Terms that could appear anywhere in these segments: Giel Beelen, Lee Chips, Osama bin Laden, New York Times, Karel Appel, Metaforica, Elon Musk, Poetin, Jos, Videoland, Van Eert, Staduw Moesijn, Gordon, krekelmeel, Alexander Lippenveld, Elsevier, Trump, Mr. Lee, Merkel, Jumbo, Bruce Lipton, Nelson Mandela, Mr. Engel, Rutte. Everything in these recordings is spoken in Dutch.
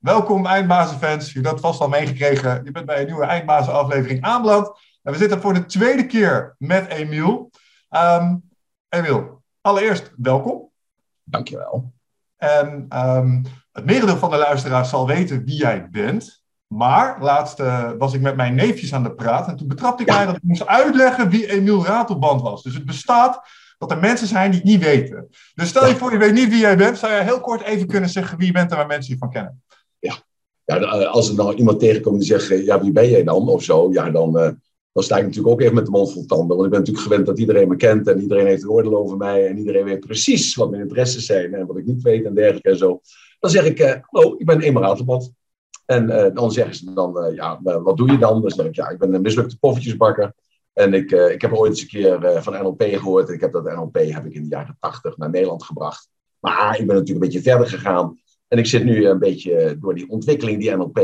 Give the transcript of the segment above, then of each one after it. Welkom Eindbazen-fans, jullie hebben dat vast al meegekregen. Je bent bij een nieuwe Eindbazen-aflevering aanbeland. En we zitten voor de tweede keer met Emiel. Emiel, allereerst welkom. Dankjewel. En het merendeel van de luisteraars zal weten wie jij bent. Maar laatst was ik met mijn neefjes aan de praat. En toen betrapte ik mij dat ik moest uitleggen wie Emiel Ratelband was. Dus het bestaat dat er mensen zijn die het niet weten. Dus stel je voor, je weet niet wie jij bent. Zou je heel kort even kunnen zeggen wie je bent en waar mensen je van kennen? Ja, als er nou iemand tegenkomt die zegt, ja, wie ben jij dan? Of zo, ja, dan sta ik natuurlijk ook even met de mond vol tanden. Want ik ben natuurlijk gewend dat iedereen me kent en iedereen heeft een oordeel over mij. En iedereen weet precies wat mijn interesses zijn en wat ik niet weet en dergelijke en zo. Dan zeg ik, hallo, ik ben Emiel Ratelband. En dan zeggen ze dan, wat doe je dan? Dan zeg ik, ja, ik ben een mislukte poffertjesbakker. En ik heb ooit eens een keer van NLP gehoord. En ik heb dat NLP in de jaren 80 naar Nederland gebracht. Maar ik ben natuurlijk een beetje verder gegaan. En ik zit nu een beetje door die ontwikkeling, die NLP,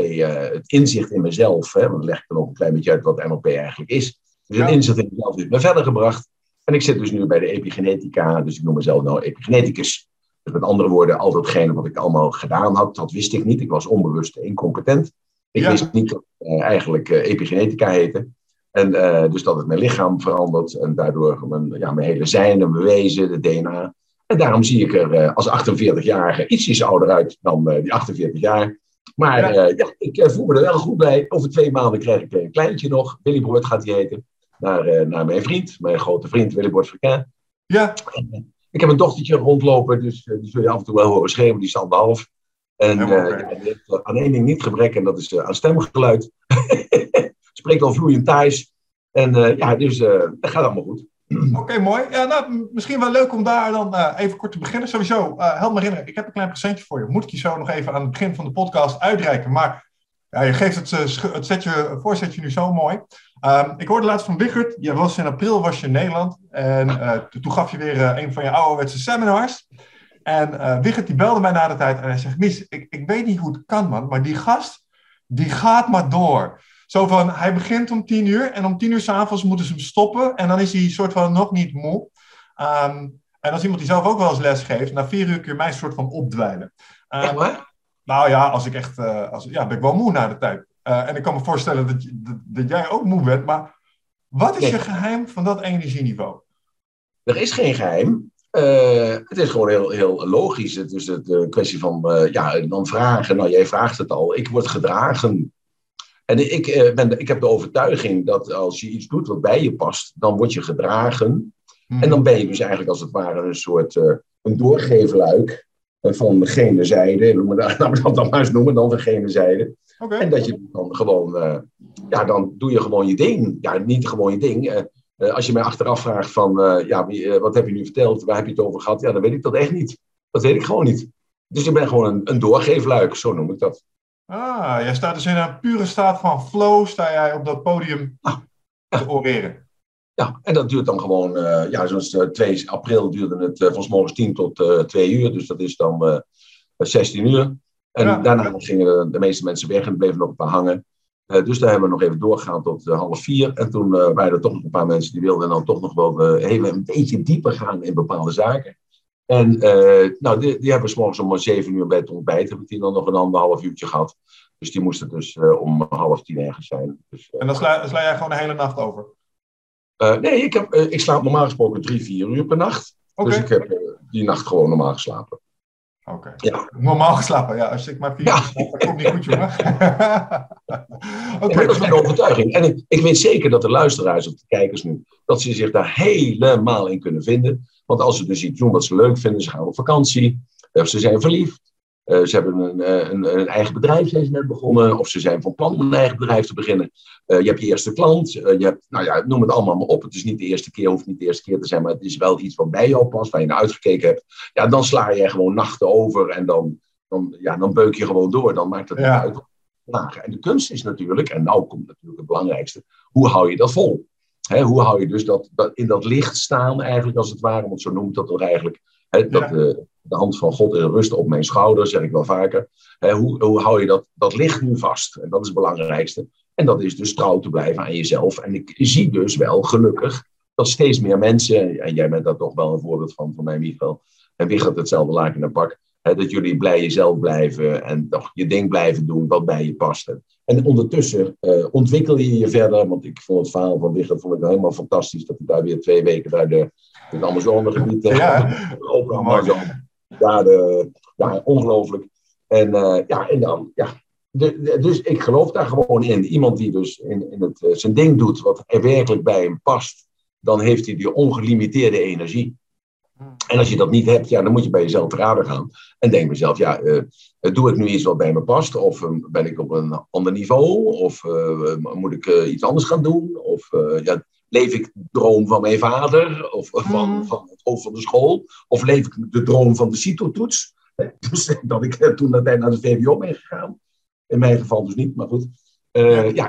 het inzicht in mezelf. Hè, want dan leg ik dan ook een klein beetje uit wat NLP eigenlijk is. Dus het inzicht in mezelf heeft me verder gebracht. En ik zit dus nu bij de epigenetica. Dus ik noem mezelf nou epigeneticus. Dus met andere woorden, al datgene wat ik allemaal gedaan had, dat wist ik niet. Ik was onbewust incompetent. Ik wist niet dat eigenlijk epigenetica heette. En dus dat het mijn lichaam verandert. En daardoor mijn hele zijn en mijn wezen, de DNA. En daarom zie ik er als 48-jarige ietsjes ouder uit dan die 48 jaar. Maar ik voel me er wel goed bij. Over 2 maanden krijg ik een kleintje nog. Willibrord gaat die heten. Naar mijn vriend. Mijn grote vriend Willibrord Frequin. Ja. Ik heb een dochtertje rondlopen. Dus die zul je af en toe wel horen schreeuwen. Die is 1,5. En heeft aan één ding niet gebrek. En dat is aan stemgeluid. Spreekt al vloeiend Thais. En dat gaat allemaal goed. Oké, mooi. Ja, misschien wel leuk om daar dan even kort te beginnen. Sowieso, help me herinneren, ik heb een klein presentje voor je. Moet ik je zo nog even aan het begin van de podcast uitreiken. Maar ja, je geeft het voorzetje nu zo mooi. Ik hoorde laatst van Wichert, in april was je in Nederland. En toen gaf je weer een van je ouderwetse seminars. En Wichert die belde mij na de tijd en hij zegt, Mies, ik weet niet hoe het kan, man. Maar die gast, die gaat maar door. Zo van, hij begint om 10:00 en om 10:00 s'avonds moeten ze hem stoppen. En dan is hij soort van nog niet moe. En als iemand die zelf ook wel eens les geeft, na 4:00 kun je mij soort van opdwijlen. Nou ja, als ik echt, ben ik wel moe na de tijd. En ik kan me voorstellen dat jij ook moe bent. Maar wat is je geheim van dat energieniveau? Er is geen geheim. Het is gewoon heel, heel logisch. Het is een kwestie van, dan vragen. Nou, jij vraagt het al. Ik word gedragen. En ik heb de overtuiging dat als je iets doet wat bij je past, dan word je gedragen. Mm. En dan ben je dus eigenlijk als het ware een soort een doorgeefluik van gene zijde. Laten we dat dan maar eens noemen, dan van gene zijde. Okay. En dat je dan gewoon, dan doe je gewoon je ding. Ja, niet gewoon je ding. Als je mij achteraf vraagt van, wat heb je nu verteld? Waar heb je het over gehad? Ja, dan weet ik dat echt niet. Dat weet ik gewoon niet. Dus ik ben gewoon een doorgeefluik, zo noem ik dat. Ah, jij staat dus in een pure staat van flow, sta jij op dat podium te oreren. Ja, en dat duurt dan gewoon, zoals 2 april duurde het van 's morgens 10 tot 2 uur, dus dat is dan 16 uur. En daarna gingen de meeste mensen weg en bleven nog een paar hangen. Dus daar hebben we nog even doorgegaan tot 3:30. En toen waren er toch nog een paar mensen die wilden dan toch nog wel even een beetje dieper gaan in bepaalde zaken. En die hebben we 's morgens om 7:00 bij het ontbijt. Hebben we die dan nog een 1,5 uurtje gehad. Dus die moesten dus om 9:30 ergens zijn. Dus, en dan sla jij gewoon de hele nacht over? Nee, ik slaap normaal gesproken 3-4 uur per nacht. Okay. Dus ik heb die nacht gewoon normaal geslapen. Okay. Ja. Normaal geslapen, ja. Als ik maar 4 uur slaap, dat komt niet goed, jongen. Okay. Dat is mijn overtuiging. En ik weet zeker dat de luisteraars of de kijkers nu, dat ze zich daar helemaal in kunnen vinden. Want als ze dus iets doen wat ze leuk vinden, ze gaan op vakantie, of ze zijn verliefd, ze hebben een eigen bedrijf, zijn ze net begonnen, of ze zijn van plan om een eigen bedrijf te beginnen. Je hebt je eerste klant, noem het allemaal maar op. Het is niet de eerste keer, hoeft niet de eerste keer te zijn, maar het is wel iets wat bij jou past, waar je naar uitgekeken hebt. Ja, dan sla je gewoon nachten over en dan beuk je gewoon door. Dan maakt het niet uit. En de kunst is natuurlijk, en nou komt natuurlijk het belangrijkste, hoe hou je dat vol? Hoe hou je dus dat in dat licht staan eigenlijk als het ware, want zo noemt dat er eigenlijk, de hand van God rust op mijn schouder, zeg ik wel vaker. Hoe hou je dat licht nu vast? En dat is het belangrijkste. En dat is dus trouw te blijven aan jezelf. En ik zie dus wel, gelukkig, dat steeds meer mensen, en jij bent daar toch wel een voorbeeld van mij, Michael, en Wichert hetzelfde laken en pak, Dat jullie bij jezelf blijven en toch je ding blijven doen wat bij je past. En ondertussen ontwikkel je je verder, want ik vond het verhaal van Wichert helemaal fantastisch, dat hij daar weer 2 weken uit het Amazonegebied ongelooflijk. Dus ik geloof daar gewoon in. Iemand die dus in zijn ding doet wat er werkelijk bij hem past, dan heeft hij die ongelimiteerde energie. En als je dat niet hebt, ja, dan moet je bij jezelf te raden gaan. En denk mezelf, ja, doe ik nu iets wat bij me past? Of ben ik op een ander niveau? Of moet ik iets anders gaan doen? Of leef ik de droom van mijn vader? Of van het hoofd van de school? Of leef ik de droom van de CITO-toets? Dus dat ik toen naar de VWO ben gegaan. In mijn geval dus niet, maar goed.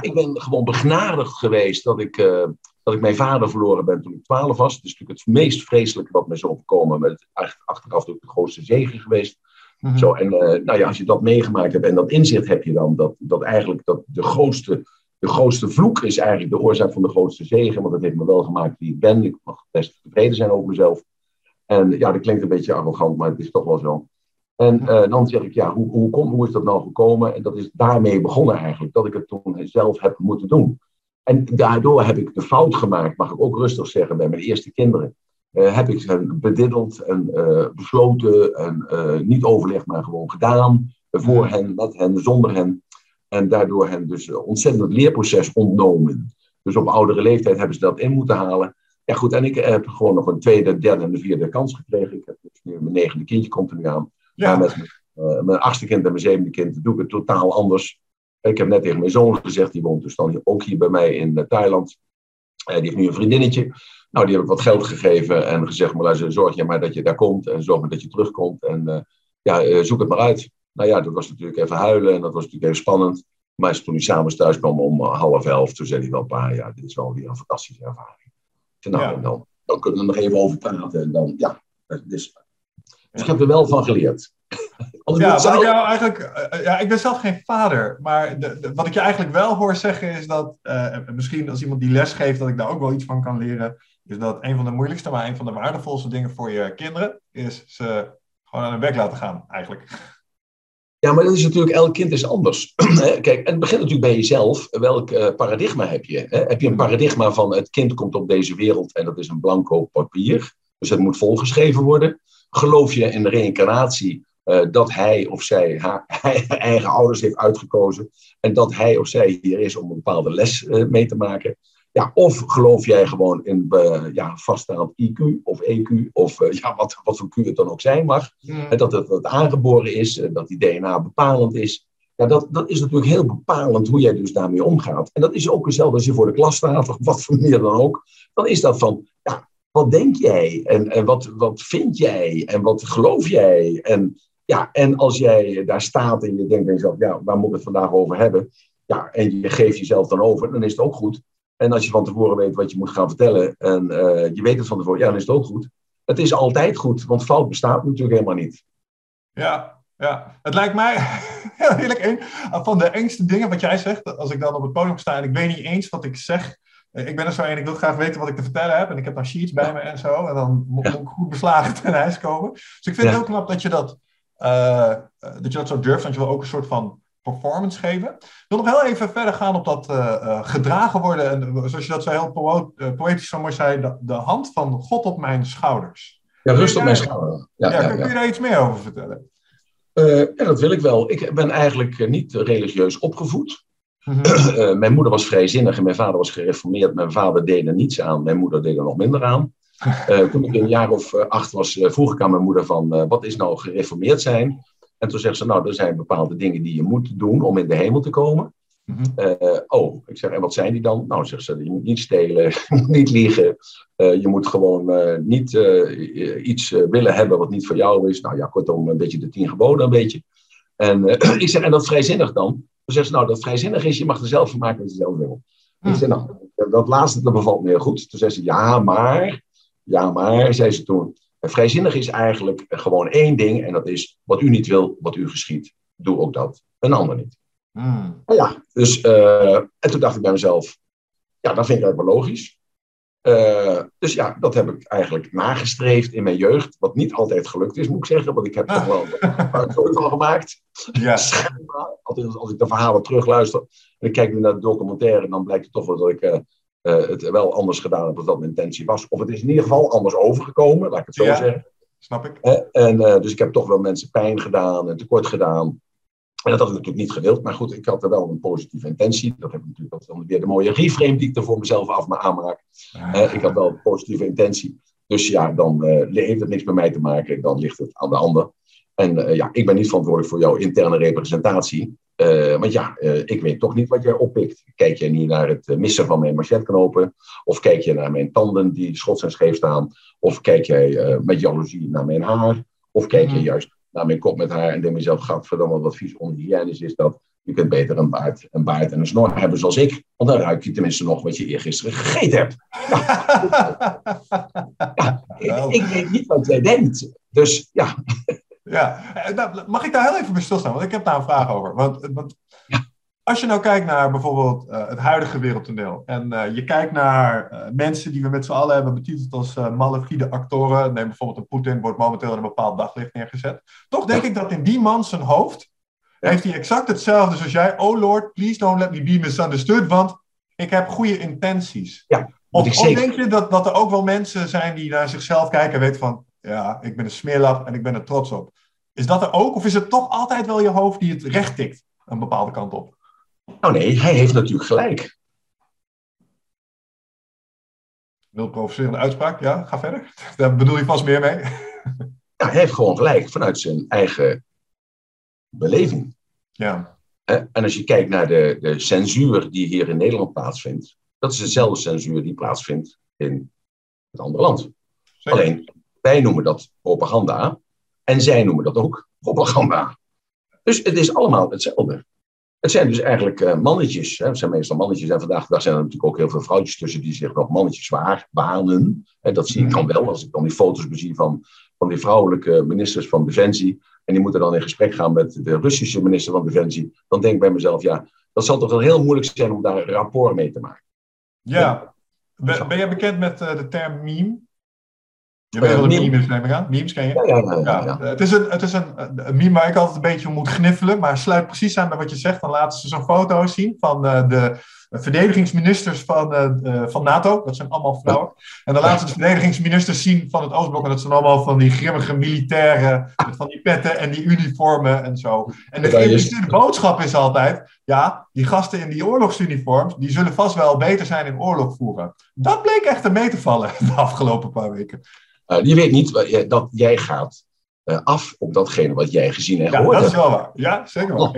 Ik ben gewoon begnadigd geweest dat ik... Dat ik mijn vader verloren ben toen ik 12 was. Dat is natuurlijk het meest vreselijke wat mij is opgekomen. Met achteraf ook de grootste zegen geweest. Mm-hmm. Zo, en als je dat meegemaakt hebt en dat inzicht heb je dan. Dat eigenlijk de grootste vloek is eigenlijk de oorzaak van de grootste zegen. Want dat heeft me wel gemaakt wie ik ben. Ik mag best tevreden zijn over mezelf. En ja, dat klinkt een beetje arrogant, maar het is toch wel zo. En dan zeg ik, ja, hoe is dat nou gekomen? En dat is daarmee begonnen eigenlijk. Dat ik het toen zelf heb moeten doen. En daardoor heb ik de fout gemaakt, mag ik ook rustig zeggen, bij mijn eerste kinderen. Heb ik ze bediddeld en besloten en niet overlegd, maar gewoon gedaan. Voor hen, met hen, zonder hen. En daardoor hen dus ontzettend leerproces ontnomen. Dus op oudere leeftijd hebben ze dat in moeten halen. Ja goed, en ik heb gewoon nog een tweede, derde en de vierde kans gekregen. Ik heb dus nu mijn 9e kindje, komt er nu aan. Ja. Maar met mijn 8e kind en mijn 7e kind doe ik het totaal anders. Ik heb net tegen mijn zoon gezegd, die woont dus dan ook hier bij mij in Thailand. Die heeft nu een vriendinnetje. Nou, die heb ik wat geld gegeven en gezegd, maar luister, zorg je maar dat je daar komt en zorg maar dat je terugkomt. En zoek het maar uit. Nou ja, dat was natuurlijk even huilen en dat was natuurlijk even spannend. Maar toen hij s'avonds thuis kwam om 10:30, toen zei hij wel, pa, ja, dit is wel weer een fantastische ervaring. Toen, dan kunnen we nog even over praten. En dan, dus ik heb er wel van geleerd. Ik ben zelf geen vader, maar wat ik je eigenlijk wel hoor zeggen is dat, misschien als iemand die les geeft, dat ik daar ook wel iets van kan leren, is dat een van de moeilijkste, maar een van de waardevolste dingen voor je kinderen, is ze gewoon aan hun weg laten gaan, eigenlijk. Ja, maar dat is natuurlijk, elk kind is anders. Kijk, en het begint natuurlijk bij jezelf. Welk paradigma heb je? Hè? Heb je een paradigma van het kind komt op deze wereld en dat is een blanco papier, dus het moet volgeschreven worden. Geloof je in de reïncarnatie? Dat hij of zij haar eigen ouders heeft uitgekozen. En dat hij of zij hier is om een bepaalde les mee te maken. Ja, of geloof jij gewoon in vaststaand IQ of EQ. Of wat voor Q het dan ook zijn mag. Ja. Dat het aangeboren is. Dat die DNA bepalend is. Ja, dat is natuurlijk heel bepalend hoe jij dus daarmee omgaat. En dat is ook hetzelfde als je voor de klas staat. Of wat voor manier dan ook. Dan is dat van... Ja, wat denk jij? En wat vind jij? En wat geloof jij? En als jij daar staat en je denkt bij jezelf, ja, waar moet ik het vandaag over hebben? Ja, en je geeft jezelf dan over, dan is het ook goed. En als je van tevoren weet wat je moet gaan vertellen en je weet het van tevoren, ja, dan is het ook goed. Het is altijd goed, want fout bestaat natuurlijk helemaal niet. Ja, het lijkt mij heel eerlijk een van de engste dingen wat jij zegt. Als ik dan op het podium sta en ik weet niet eens wat ik zeg. Ik ben er zo één, ik wil graag weten wat ik te vertellen heb. En ik heb dan sheets bij me en zo. En dan moet ik goed beslagen ten huis komen. Dus ik vind het heel knap dat je dat zo durft. Want je wil ook een soort van performance geven. Ik wil nog heel even verder gaan op dat gedragen worden. En zoals je dat zo heel poëtisch zo mooi zei. De hand van God op mijn schouders. Ja, rust op mijn schouders. Kun je daar iets meer over vertellen? Dat wil ik wel. Ik ben eigenlijk niet religieus opgevoed. Mijn moeder was vrijzinnig en mijn vader was gereformeerd. Mijn vader deed er niets aan, mijn moeder deed er nog minder aan. Toen ik een jaar of 8 was, vroeg ik aan mijn moeder van... wat is nou gereformeerd zijn? En toen zegt ze, nou, er zijn bepaalde dingen die je moet doen om in de hemel te komen. Ik zeg, en wat zijn die dan? Nou, zegt ze, je moet niet stelen, je moet niet liegen. Je moet gewoon niet iets willen hebben wat niet voor jou is. Nou ja, kortom, een beetje de 10 geboden een beetje. En ik zeg, en dat vrijzinnig dan? Dan zegt ze, nou, dat vrijzinnig is, je mag er zelf van maken wat je zelf wil. Ik zei, nou, dat laatste, dat bevalt me heel goed. Toen zei ze, ja maar, zei ze toen. Vrijzinnig is eigenlijk gewoon één ding, en dat is, wat u niet wil, wat u geschiedt, doe ook dat, een ander niet. En toen dacht ik bij mezelf, ja, dat vind ik eigenlijk wel logisch. Dus ja, dat heb ik eigenlijk nagestreefd in mijn jeugd. Wat niet altijd gelukt is, moet ik zeggen. Want ik heb toch wel een foto van gemaakt. Ja. Schijnbaar. Als ik de verhalen terugluister. En ik kijk nu naar de documentaire. Dan blijkt het toch wel dat ik het wel anders gedaan heb. Of dat mijn intentie was. Of het is in ieder geval anders overgekomen. Laat ik het zo zeggen. Snap ik. Dus ik heb toch wel mensen pijn gedaan. En tekort gedaan. En dat had ik natuurlijk niet gewild. Maar goed, ik had er wel een positieve intentie. Dat heb ik natuurlijk, dat is dan weer de mooie reframe die ik er voor mezelf af me aanmaak. Ik had wel een positieve intentie. Dus ja, dan heeft het niks met mij te maken. Dan ligt het aan de ander. En ja, ik ben niet verantwoordelijk voor jouw interne representatie. Want ja, ik weet toch niet wat jij oppikt. Kijk je nu naar het missen van mijn machetknopen? Of kijk je naar mijn tanden die schots en scheef staan? Of kijk jij met jaloezie naar mijn haar? Of kijk je juist naar mijn kop met haar en denk mezelf, gadverdamme, wat vies onhygiënisch is dat. Je kunt beter een baard en een snor hebben zoals ik. Want dan ruik je tenminste nog wat je eergisteren gegeten hebt. Ja, ik weet niet wat jij denkt. Dus ja. Ja, nou, mag ik daar heel even bij stilstaan? Want ik heb daar een vraag over. Want als je nou kijkt naar bijvoorbeeld het huidige wereldtoneel. En je kijkt naar mensen die we met z'n allen hebben betiteld als malafide actoren. Neem bijvoorbeeld een Poetin, wordt momenteel in een bepaald daglicht neergezet. Toch denk ik dat in die man zijn hoofd, heeft hij exact hetzelfde zoals jij. Oh Lord, please don't let me be misunderstood, want ik heb goede intenties. Ja, of denk je dat er ook wel mensen zijn die naar zichzelf kijken en weten van, ja, ik ben een smeerlap en ik ben er trots op. Is dat er ook? Of is het toch altijd wel je hoofd die het recht tikt een bepaalde kant op? Nou nee, hij heeft natuurlijk gelijk. Wil provocerende uitspraak? Ja, ga verder. Daar bedoel je vast meer mee. Ja, hij heeft gewoon gelijk vanuit zijn eigen beleving. Ja. En als je kijkt naar de censuur die hier in Nederland plaatsvindt, dat is dezelfde censuur die plaatsvindt in het andere land. Zeker. Alleen, wij noemen dat propaganda en zij noemen dat ook propaganda. Dus het is allemaal hetzelfde. Het zijn dus eigenlijk mannetjes. Hè. Het zijn meestal mannetjes. En vandaag de dag zijn er natuurlijk ook heel veel vrouwtjes tussen die zich nog mannetjes wanen. En dat zie ik dan wel. Als ik dan die foto's bezie van die vrouwelijke ministers van Defensie. En die moeten dan in gesprek gaan met de Russische minister van Defensie. Dan denk ik bij mezelf, ja, dat zal toch wel heel moeilijk zijn om daar een rapport mee te maken. Ja. Ben jij bekend met de term meme? Je weet wel een meme is, neem ik aan. Memes ken je? Ja. Het is een meme waar ik altijd een beetje om moet gniffelen, maar sluit precies aan bij wat je zegt. Dan laten ze zo'n foto zien van de verdedigingsministers van NATO. Dat zijn allemaal vrouwen. En dan laten ze de verdedigingsministers zien van het Oostblok. En dat zijn allemaal van die grimmige militairen, van die petten en die uniformen en zo. En de geïmpliceerde boodschap is altijd, ja, die gasten in die oorlogsuniforms, die zullen vast wel beter zijn in oorlog voeren. Dat bleek echt mee te vallen de afgelopen paar weken. Je weet niet dat jij gaat af op datgene wat jij gezien en gehoord hebt. Ja, dat is wel waar. Ja, zeker waar.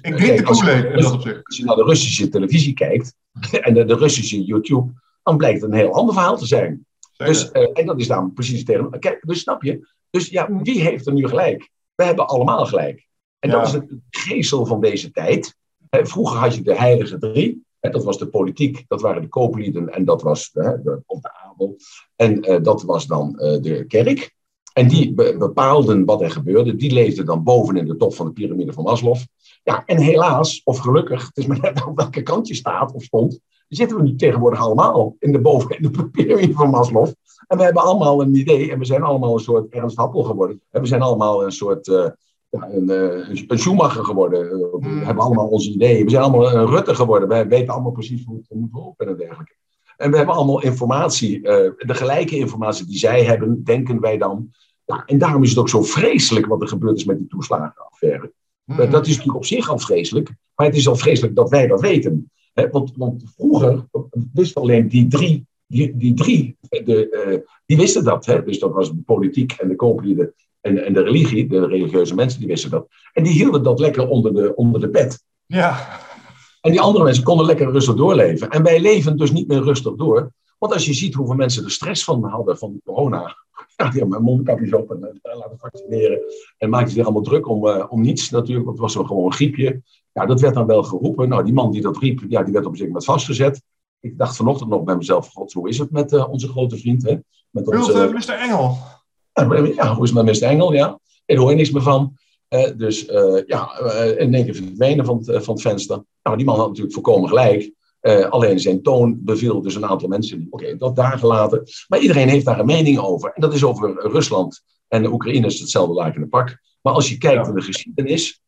Ik drink de koelheid in dat opzicht. Als je naar de Russische televisie kijkt en de Russische YouTube, dan blijkt het een heel ander verhaal te zijn. Dus, en dat is namelijk precies tegen. Kijk, dus snap je? Dus ja, wie heeft er nu gelijk? We hebben allemaal gelijk. En dat is het geestel van deze tijd. Vroeger had je de heilige drie. Dat was de politiek, dat waren de kooplieden en dat was de adel. En dat was dan de kerk. En die bepaalden wat er gebeurde. Die leefden dan boven in de top van de piramide van Maslow. Ja, en helaas, of gelukkig, het is maar net op welke kant je staat of stond, zitten we nu tegenwoordig allemaal in de boven in de piramide van Maslow. En we hebben allemaal een idee en we zijn allemaal een soort Ernst Happel geworden. En we zijn allemaal een soort een Schumacher geworden. We hebben allemaal onze ideeën. We zijn allemaal een Rutte geworden. Wij weten allemaal precies hoe het moet lopen en dergelijke. En we hebben allemaal informatie. De gelijke informatie die zij hebben, denken wij dan. Ja, en daarom is het ook zo vreselijk wat er gebeurd is met die toeslagenaffaire. Dat is natuurlijk op zich al vreselijk. Maar het is al vreselijk dat wij dat weten. Hè? Want vroeger wisten alleen die wisten dat. Hè? Dus dat was de politiek en de kooplieden. En de religie, de religieuze mensen, die wisten dat. En die hielden dat lekker onder de pet. Ja. En die andere mensen konden lekker rustig doorleven. En wij leven dus niet meer rustig door. Want als je ziet hoeveel mensen er stress van hadden, van corona. Ja, die hebben mondkapjes op en laten vaccineren. En maakten zich allemaal druk om niets natuurlijk. Want het was gewoon een griepje. Ja, dat werd dan wel geroepen. Nou, die man die dat riep, ja, die werd op zich met vastgezet. Ik dacht vanochtend nog bij mezelf, god, hoe is het met onze grote vriend? Hè? Met onze Mr. Engel. Ja, hoe is het met Mr. Engel? Ja, ik hoor niks meer van. Dus in één keer verdwenen van het venster. Nou, die man had natuurlijk volkomen gelijk. Alleen zijn toon beviel dus een aantal mensen. Oké, dat daar gelaten. Maar iedereen heeft daar een mening over. En dat is over Rusland en de Oekraïne is hetzelfde lakende pak. Maar als je kijkt naar de geschiedenis.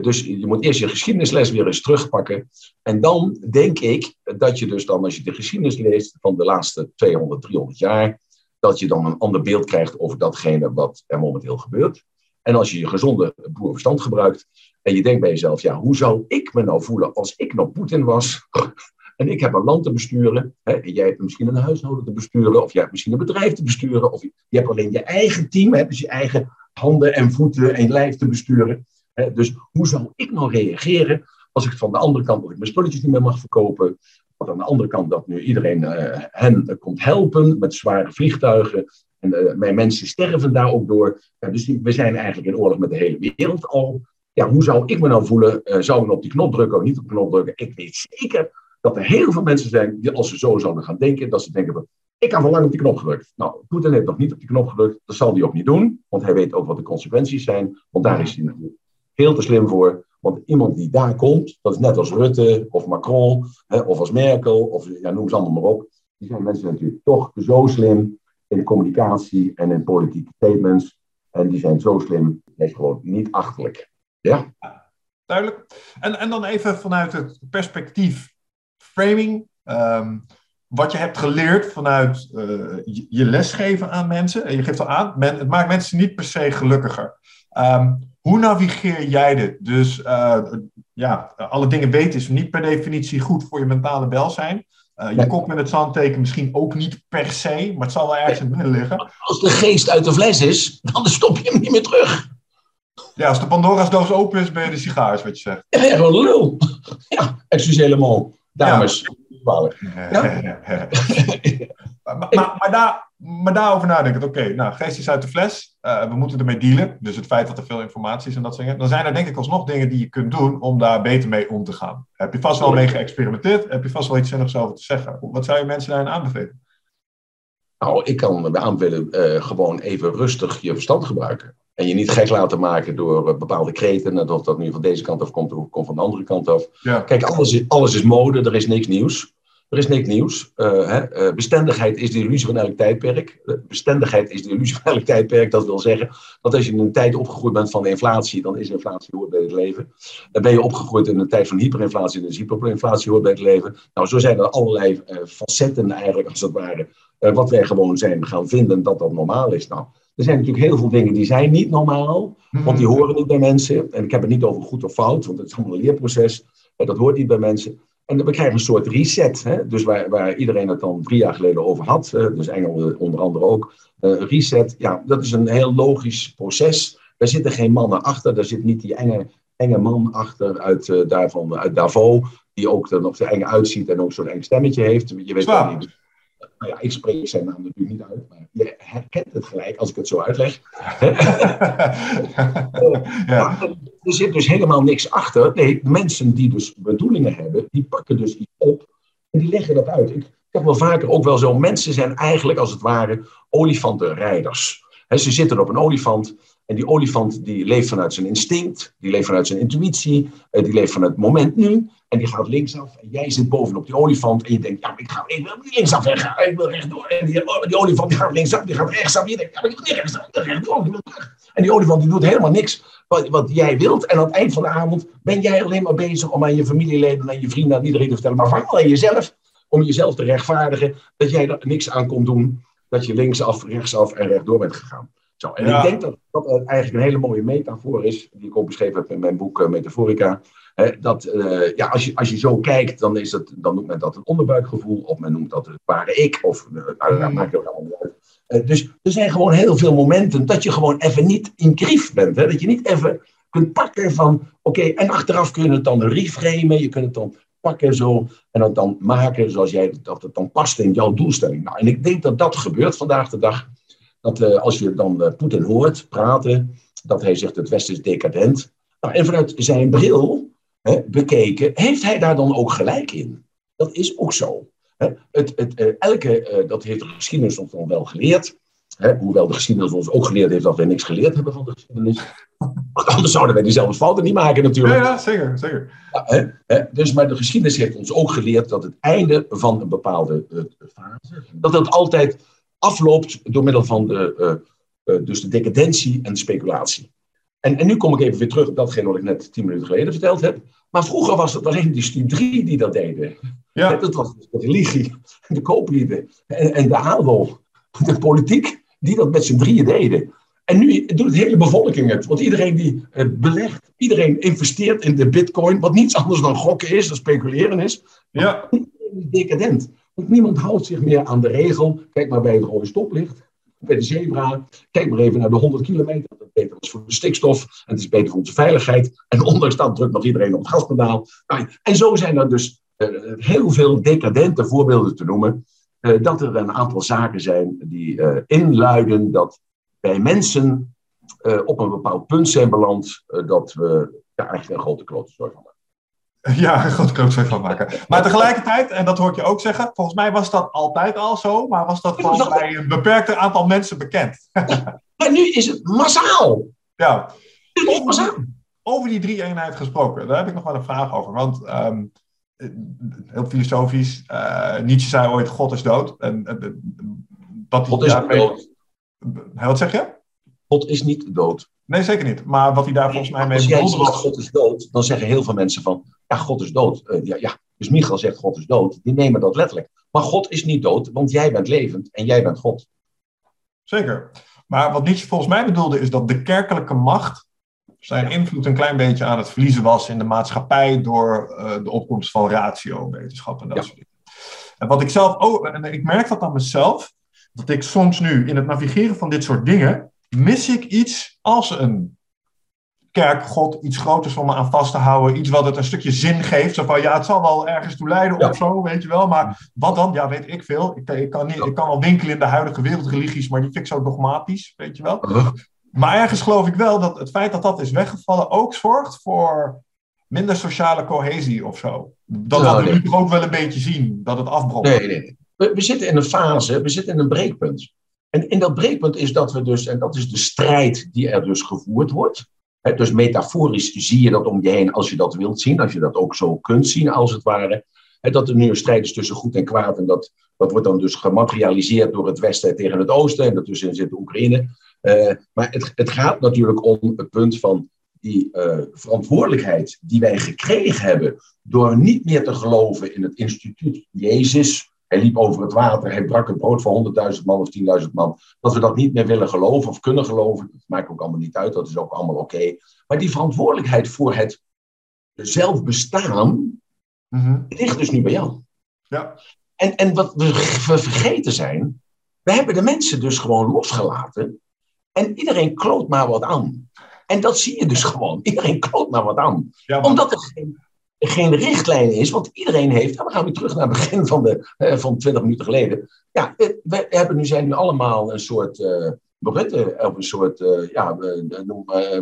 Dus je moet eerst je geschiedenisles weer eens terugpakken. En dan denk ik dat je dus dan, als je de geschiedenis leest van de laatste 200, 300 jaar, dat je dan een ander beeld krijgt over datgene wat er momenteel gebeurt. En als je je gezonde boerenverstand gebruikt en je denkt bij jezelf, ja, hoe zou ik me nou voelen als ik nou Poetin was en ik heb een land te besturen, hè, en jij hebt misschien een huishouden te besturen of jij hebt misschien een bedrijf te besturen of je hebt alleen je eigen team, hè, dus je eigen handen en voeten en lijf te besturen. He, dus hoe zou ik nou reageren als ik van de andere kant dat ik mijn spulletjes niet meer mag verkopen, of aan de andere kant dat nu iedereen hen komt helpen met zware vliegtuigen en mijn mensen sterven daar ook door. Dus we zijn eigenlijk in oorlog met de hele wereld al. Ja, hoe zou ik me nou voelen? Zou ik op die knop drukken of niet op de knop drukken? Ik weet zeker dat er heel veel mensen zijn die, als ze zo zouden gaan denken, dat ze denken, ik heb al lang op die knop gedrukt. Nou, Poetin heeft nog niet op die knop gedrukt. Dat zal hij ook niet doen, want hij weet ook wat de consequenties zijn, want daar is hij natuurlijk heel te slim voor, want iemand die daar komt, dat is net als Rutte of Macron, hè, of als Merkel, of ja, noem ze allemaal maar op. Die zijn mensen natuurlijk toch zo slim in communicatie en in politieke statements. En die zijn zo slim, dat is gewoon niet achterlijk. Ja? Duidelijk. En dan even vanuit het perspectief framing. Wat je hebt geleerd vanuit je lesgeven aan mensen. En je geeft al aan, het maakt mensen niet per se gelukkiger. Hoe navigeer jij dit? Dus alle dingen weten is niet per definitie goed voor je mentale welzijn. Je kop met het zandteken misschien ook niet per se, maar het zal wel ergens in het midden liggen. Als de geest uit de fles is, dan stop je hem niet meer terug. Ja, als de Pandora's doos open is, ben je de sigaar, is wat je zegt. Ja, gewoon lul. Ja, excuse helemaal, dames. Ja. Ja. Maar daarover nadenken. Oké, nou, geest is uit de fles. We moeten ermee dealen. Dus het feit dat er veel informatie is en dat soort dingen. Dan zijn er denk ik alsnog dingen die je kunt doen om daar beter mee om te gaan. Heb je vast wel mee geëxperimenteerd? Heb je vast wel iets zinnigs over te zeggen? Wat zou je mensen daarin aanbevelen? Nou, ik kan aanbevelen gewoon even rustig je verstand gebruiken. En je niet gek laten maken door bepaalde kreten. En of dat nu van deze kant af komt of komt van de andere kant af. Ja. Kijk, alles is mode. Er is niks nieuws. Bestendigheid is de illusie van elk tijdperk. Dat wil zeggen dat als je in een tijd opgegroeid bent van de inflatie, dan is inflatie hoort bij het leven. Dan ben je opgegroeid in een tijd van hyperinflatie, dan is hyperinflatie hoort bij het leven. Nou, zo zijn er allerlei facetten eigenlijk, als het ware, wat wij gewoon zijn gaan vinden dat normaal is. Nou, er zijn natuurlijk heel veel dingen die zijn niet normaal, want die horen niet bij mensen. En ik heb het niet over goed of fout, want het is allemaal een leerproces. Dat hoort niet bij mensen. En we krijgen een soort reset, hè? Dus waar iedereen het dan 3 jaar geleden over had, dus Engel onder andere ook, reset, ja, dat is een heel logisch proces. Daar zitten geen mannen achter, daar zit niet die enge man achter uit Davos, die ook er nog zo eng uitziet en ook zo'n eng stemmetje heeft. Je weet wel niet. Nou ja, ik spreek zijn naam natuurlijk niet uit, maar je herkent het gelijk als ik het zo uitleg. Ja. Er zit dus helemaal niks achter. Nee, mensen die dus bedoelingen hebben, die pakken dus iets op en die leggen dat uit. Ik heb wel vaker ook wel zo, mensen zijn eigenlijk als het ware olifantenrijders. Ze zitten op een olifant en die olifant die leeft vanuit zijn instinct, die leeft vanuit zijn intuïtie, die leeft vanuit het moment nu. En die gaat linksaf en jij zit bovenop die olifant en je denkt, ja, ik wil niet linksaf weggaan, ik wil rechtdoor. En die olifant die gaat linksaf, die gaat rechtsaf en je denkt, ja, maar ik wil niet rechtsaf, ik wil rechtdoor, ik wil terug. En die olifant die doet helemaal niks wat jij wilt. En aan het eind van de avond ben jij alleen maar bezig om aan je familieleden, aan je vrienden, aan iedereen te vertellen. Maar vooral aan jezelf, om jezelf te rechtvaardigen dat jij er niks aan kon doen. Dat je linksaf, rechtsaf en rechtdoor bent gegaan. Zo, en ja. Ik denk dat eigenlijk een hele mooie metafoor is, die ik ook beschreven heb in mijn boek Metaforica. Als je zo kijkt, dan noemt men dat een onderbuikgevoel, of men noemt dat het ware ik, of dat maakt het allemaal niet uit. Dus er zijn gewoon heel veel momenten dat je gewoon even niet in grief bent. Hè? Dat je niet even kunt pakken van, oké, en achteraf kun je het dan reframen, je kunt het dan pakken zo, en het dan maken zoals jij, dat het dan past in jouw doelstelling. Nou, en ik denk dat gebeurt vandaag de dag, dat als je dan Poetin hoort praten, dat hij zegt het Westen is decadent. Nou, en vanuit zijn bril bekeken, heeft hij daar dan ook gelijk in? Dat is ook zo. Dat heeft de geschiedenis ons dan wel geleerd. Hoewel de geschiedenis ons ook geleerd heeft dat wij niks geleerd hebben van de geschiedenis. Want anders zouden wij diezelfde fouten niet maken natuurlijk. Ja, zeker. Zeker. Ja, dus, maar de geschiedenis heeft ons ook geleerd dat het einde van een bepaalde fase, dat dat altijd afloopt door middel van de decadentie en speculatie. En nu kom ik even weer terug op datgene wat ik net 10 minuten geleden verteld heb. Maar vroeger was het alleen die studie die dat deden. Ja. Dat was de religie, de kooplieden en de AWO, de politiek, die dat met z'n drieën deden. En nu doet de hele bevolking het. Want iedereen die belegt, iedereen investeert in de bitcoin, wat niets anders dan gokken is, dan speculeren is. Ja. Iedereen is decadent. Want niemand houdt zich meer aan de regel. Kijk maar bij het rode stoplicht, bij de zebra. Kijk maar even naar de 100 kilometer. Dat is beter voor de stikstof. En het is beter voor onze veiligheid. En ondanks dat drukt nog iedereen op het gaspedaal. En zo zijn er dus heel veel decadente voorbeelden te noemen. Dat er een aantal zaken zijn die inluiden dat wij mensen op een bepaald punt zijn beland dat we daar eigenlijk een grote klootzooi van maken. Ja, een grote klootzooi van maken. Maar tegelijkertijd, en dat hoor ik je ook zeggen, volgens mij was dat altijd al zo, maar was dat pas bij een beperkter aantal mensen bekend. Maar nu is het massaal. Ja. Nu is het massaal. Over die drie eenheid gesproken, daar heb ik nog wel een vraag over, want heel filosofisch, Nietzsche zei ooit, God is dood. En God is daarmee... dood. Wat zeg je? God is niet dood. Nee, zeker niet. Maar wat hij daar volgens mij mee bedoelde was... Als God is dood, dan zeggen heel veel mensen van... Ja, God is dood. Dus Michael zegt God is dood. Die nemen dat letterlijk. Maar God is niet dood, want jij bent levend en jij bent God. Zeker. Maar wat Nietzsche volgens mij bedoelde is dat de kerkelijke macht... zijn invloed een klein beetje aan het verliezen was in de maatschappij... door de opkomst van ratio, wetenschap en dat soort dingen. En wat ik zelf ook... En ik merk dat aan mezelf... dat ik soms nu in het navigeren van dit soort dingen... mis ik iets als een kerkgod, iets groters om me aan vast te houden... iets wat het een stukje zin geeft. Zo van, ja, het zal wel ergens toe leiden of zo, weet je wel. Maar wat dan? Ja, weet ik veel. Ik kan wel winkelen in de huidige wereldreligies... maar die vind ik zo dogmatisch, weet je wel. Maar ergens geloof ik wel dat het feit dat dat is weggevallen... ook zorgt voor minder sociale cohesie of zo. Dat we nu ook wel een beetje zien, dat het afbrokkelt. Nee. We zitten in een fase, we zitten in een breekpunt. En in dat breekpunt is dat we dus, en dat is de strijd die er dus gevoerd wordt. Dus metaforisch zie je dat om je heen als je dat wilt zien, als je dat ook zo kunt zien als het ware. Dat er nu een strijd is tussen goed en kwaad en dat wordt dan dus gematerialiseerd door het Westen tegen het Oosten en daartussenin zit de Oekraïne. Maar het gaat natuurlijk om het punt van die verantwoordelijkheid die wij gekregen hebben door niet meer te geloven in het instituut Jezus. Hij liep over het water, hij brak het brood voor 100.000 man of 10.000 man. Dat we dat niet meer willen geloven of kunnen geloven, dat maakt ook allemaal niet uit, dat is ook allemaal oké. Maar die verantwoordelijkheid voor het zelfbestaan, ligt dus nu bij jou. Ja. En wat we vergeten zijn, we hebben de mensen dus gewoon losgelaten en iedereen kloot maar wat aan. En dat zie je dus gewoon, iedereen kloot maar wat aan. Ja, maar... Omdat er geen richtlijn is, want iedereen heeft... Nou, we gaan weer terug naar het begin van 20 minuten geleden. Ja, we zijn nu allemaal een soort Rutte, of een soort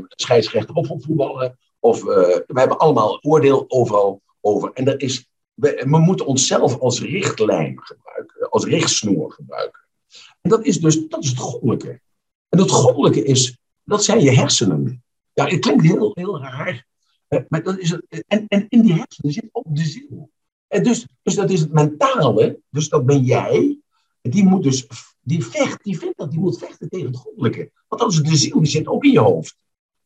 scheidsrechter op voetballen. Of we hebben allemaal oordeel overal over. En dat is, we moeten onszelf als richtlijn gebruiken, als richtsnoer gebruiken. En dat is dus het goddelijke. En dat goddelijke is, dat zijn je hersenen. Ja, het klinkt heel, heel raar. Maar dat is het, en in die hersenen zit ook de ziel. En dus dat is het mentale, dus dat ben jij, die moet vechten tegen het goddelijke. Want dat is de ziel, die zit ook in je hoofd.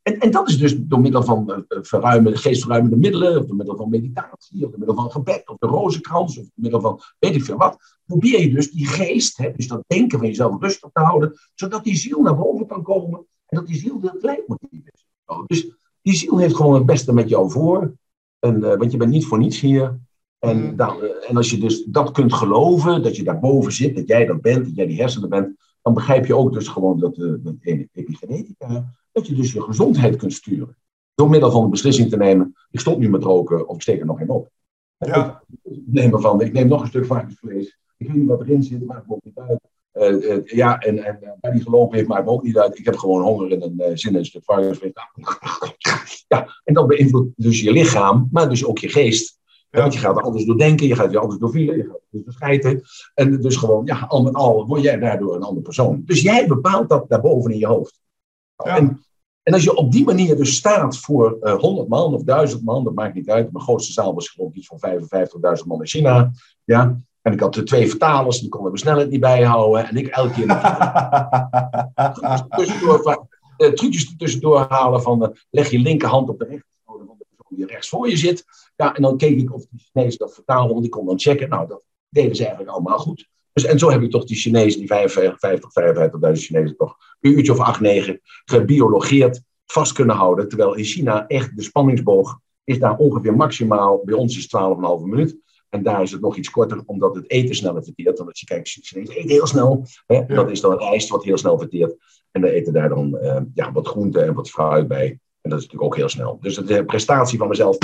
En dat is dus door middel van geestverruimende middelen, of door middel van meditatie, of door middel van gebed, of de rozenkrans, of door middel van weet ik veel wat, probeer je dus die geest, dus dat denken van jezelf rustig te houden, zodat die ziel naar boven kan komen, en dat die ziel dat leidmotief is. Dus die ziel heeft gewoon het beste met jou voor. Want je bent niet voor niets hier. En als je dus dat kunt geloven, dat je daarboven zit, dat jij dat bent, dat jij die hersenen bent, dan begrijp je ook dus gewoon dat de epigenetica, dat je dus je gezondheid kunt sturen. Door middel van een beslissing te nemen, ik stop nu met roken of ik steek er nog een op. Ja. Ik neem nog een stuk varkensvlees. Ik weet niet wat erin zit, maakt me ook niet uit. Waar die gelopen heeft, maakt me ook niet uit. Ik heb gewoon honger en een zin in een stuk varkensvlees. Ja, en dat beïnvloedt dus je lichaam, maar dus ook je geest. Ja. Want je gaat er anders door denken, je gaat er anders door vielen, je gaat er anders door schijten. En dus gewoon, ja, al met al word jij daardoor een andere persoon. Dus jij bepaalt dat daarboven in je hoofd. Ja. En als je op die manier dus staat voor 100 man of 1000 man, dat maakt niet uit. Mijn grootste zaal was geloof ik iets van 55.000 man in China. Ja. En ik had de 2 vertalers, die konden mijn snelheid niet bijhouden. En ik elke keer... trucjes er tussendoor halen van... leg je linkerhand op de rechterschouder van de persoon die rechts voor je zit. Ja, en dan keek ik of die Chinezen dat vertalen, want ik kon dan checken. Nou, dat deden ze eigenlijk allemaal goed. Dus, en zo heb ik toch die Chinezen, die 55.000 Chinezen toch... een uurtje of 8, 9 gebiologeerd vast kunnen houden. Terwijl in China echt de spanningsboog is daar ongeveer maximaal... bij ons is 12,5 minuut. En daar is het nog iets korter, omdat het eten sneller verteert. Want als je kijkt, Chinezen eten heel snel. Hè? Ja. Dat is dan rijst wat heel snel verteert. En daar eten daar dan wat groente en wat fruit bij. En dat is natuurlijk ook heel snel. Dus de prestatie van mezelf...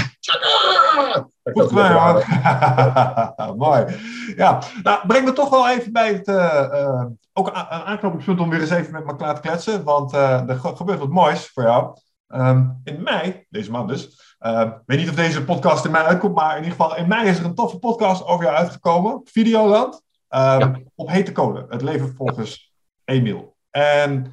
Goed, mooi. Ja, nou, breng me toch wel even bij het... ook een aanknopingspunt om weer eens even met elkaar te kletsen. Want er gebeurt wat moois voor jou. In mei, deze maand dus... Ik weet niet of deze podcast in mei uitkomt, maar in ieder geval in mei is er een toffe podcast over jou uitgekomen. Videoland. Op hete kolen. Het leven volgens Emiel. En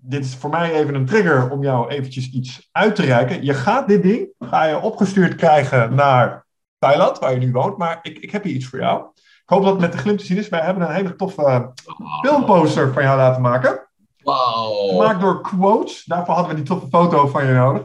dit is voor mij even een trigger om jou eventjes iets uit te reiken. Je gaat dit ding, ga je opgestuurd krijgen naar Thailand, waar je nu woont. Maar ik heb hier iets voor jou. Ik hoop dat het met de glimp te zien is. Wij hebben een hele toffe filmposter van jou laten maken. Wow. Gemaakt door quotes. Daarvoor hadden we die toffe foto van je nodig.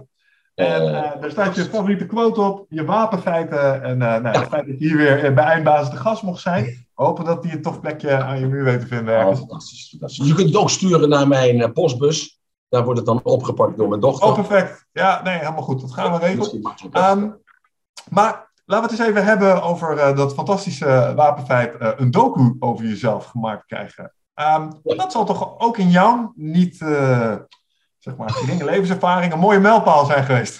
En daar staat je favoriete quote op, je wapenfeiten en het feit dat je hier weer bij Eindbaas de gast mocht zijn. Hopen dat die een tof plekje aan je muur weet te vinden. Ergens. Oh, fantastisch. Dus je kunt het ook sturen naar mijn postbus. Daar wordt het dan opgepakt door mijn dochter. Oh, perfect. Ja, nee, helemaal goed. Dat gaan we regelen. Maar laten we het eens even hebben over dat fantastische wapenfeit. Een docu over jezelf gemaakt krijgen. Dat zal toch ook in jou niet... zeg maar, geringe levenservaring, een mooie mijlpaal zijn geweest.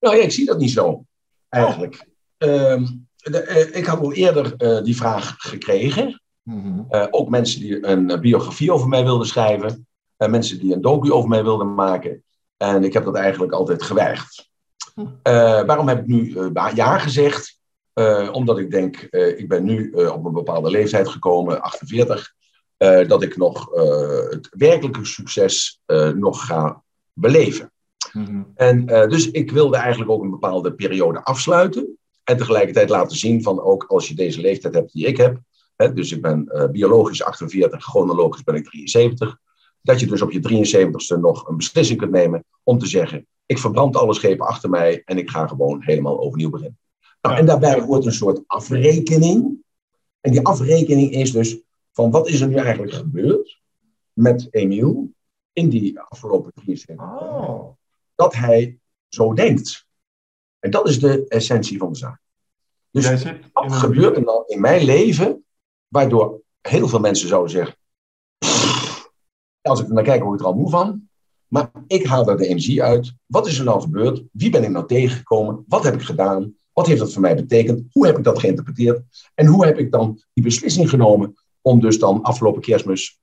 Nou ja, ik zie dat niet zo, eigenlijk. Ik had al eerder die vraag gekregen. Mm-hmm. Ook mensen die een biografie over mij wilden schrijven. Mensen die een docu over mij wilden maken. En ik heb dat eigenlijk altijd geweigerd. Waarom heb ik nu ja gezegd? Omdat ik denk, ik ben nu op een bepaalde leeftijd gekomen, 48... dat ik nog het werkelijke succes nog ga beleven. Mm-hmm. En dus ik wilde eigenlijk ook een bepaalde periode afsluiten. En tegelijkertijd laten zien van ook als je deze leeftijd hebt die ik heb. Hè, dus ik ben biologisch 48, chronologisch ben ik 73. Dat je dus op je 73ste nog een beslissing kunt nemen om te zeggen. Ik verbrand alle schepen achter mij en ik ga gewoon helemaal overnieuw beginnen. Nou, en daarbij hoort een soort afrekening. En die afrekening is dus... van wat is er nu eigenlijk gebeurd met Emiel in die afgelopen 73 jaar. Oh. Dat hij zo denkt. En dat is de essentie van de zaak. Dus wat gebeurt er nou in mijn leven, waardoor heel veel mensen zouden zeggen, als ik er naar kijk, word ik er al moe van. Maar ik haal daar de energie uit. Wat is er nou gebeurd? Wie ben ik nou tegengekomen? Wat heb ik gedaan? Wat heeft dat voor mij betekend? Hoe heb ik dat geïnterpreteerd? En hoe heb ik dan die beslissing genomen om dus dan afgelopen kerstmis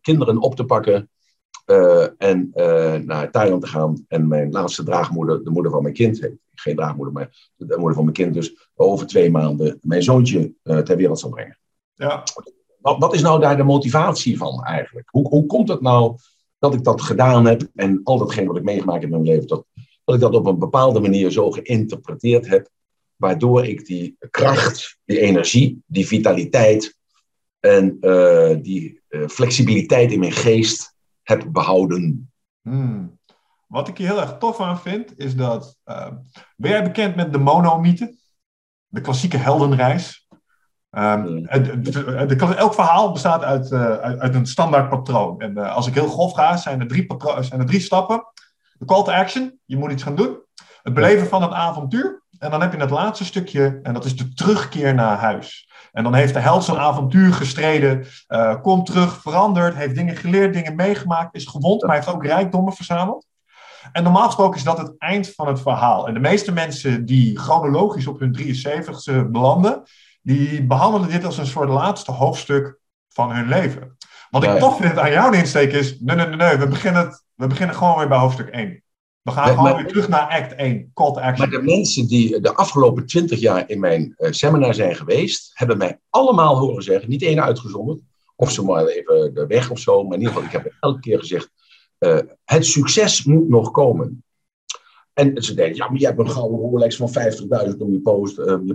kinderen op te pakken en naar Thailand te gaan. En mijn laatste draagmoeder, de moeder van mijn kind, geen draagmoeder, maar de moeder van mijn kind dus, over 2 maanden mijn zoontje ter wereld zal brengen. Ja. Wat is nou daar de motivatie van eigenlijk? Hoe komt het nou dat ik dat gedaan heb en al datgene wat ik meegemaakt heb in mijn leven, dat ik dat op een bepaalde manier zo geïnterpreteerd heb, waardoor ik die kracht, die energie, die vitaliteit, en die flexibiliteit in mijn geest heb behouden. Wat ik hier heel erg tof aan vind, is dat... ben jij bekend met de monomythe? De klassieke heldenreis? Elk verhaal bestaat uit een standaard patroon. En als ik heel grof ga, zijn er 3 stappen. De call to action, je moet iets gaan doen. Het beleven van het avontuur. En dan heb je het laatste stukje, en dat is de terugkeer naar huis. En dan heeft de held zijn avontuur gestreden, komt terug, veranderd, heeft dingen geleerd, dingen meegemaakt, is gewond, maar heeft ook rijkdommen verzameld. En normaal gesproken is dat het eind van het verhaal. En de meeste mensen die chronologisch op hun 73ste belanden, die behandelen dit als een soort laatste hoofdstuk van hun leven. Wat ik toch vind aan jouw insteek is, nee, we beginnen gewoon weer bij hoofdstuk 1. We gaan gewoon weer terug naar Act 1, Call to Action. Maar de mensen die de afgelopen 20 jaar in mijn seminar zijn geweest, hebben mij allemaal horen zeggen, niet één uitgezonderd, of ze maar even de weg of zo, maar in ieder geval, ik heb elke keer gezegd, het succes moet nog komen. En ze denken, ja, maar jij hebt een gouden Rolex van 50.000 om je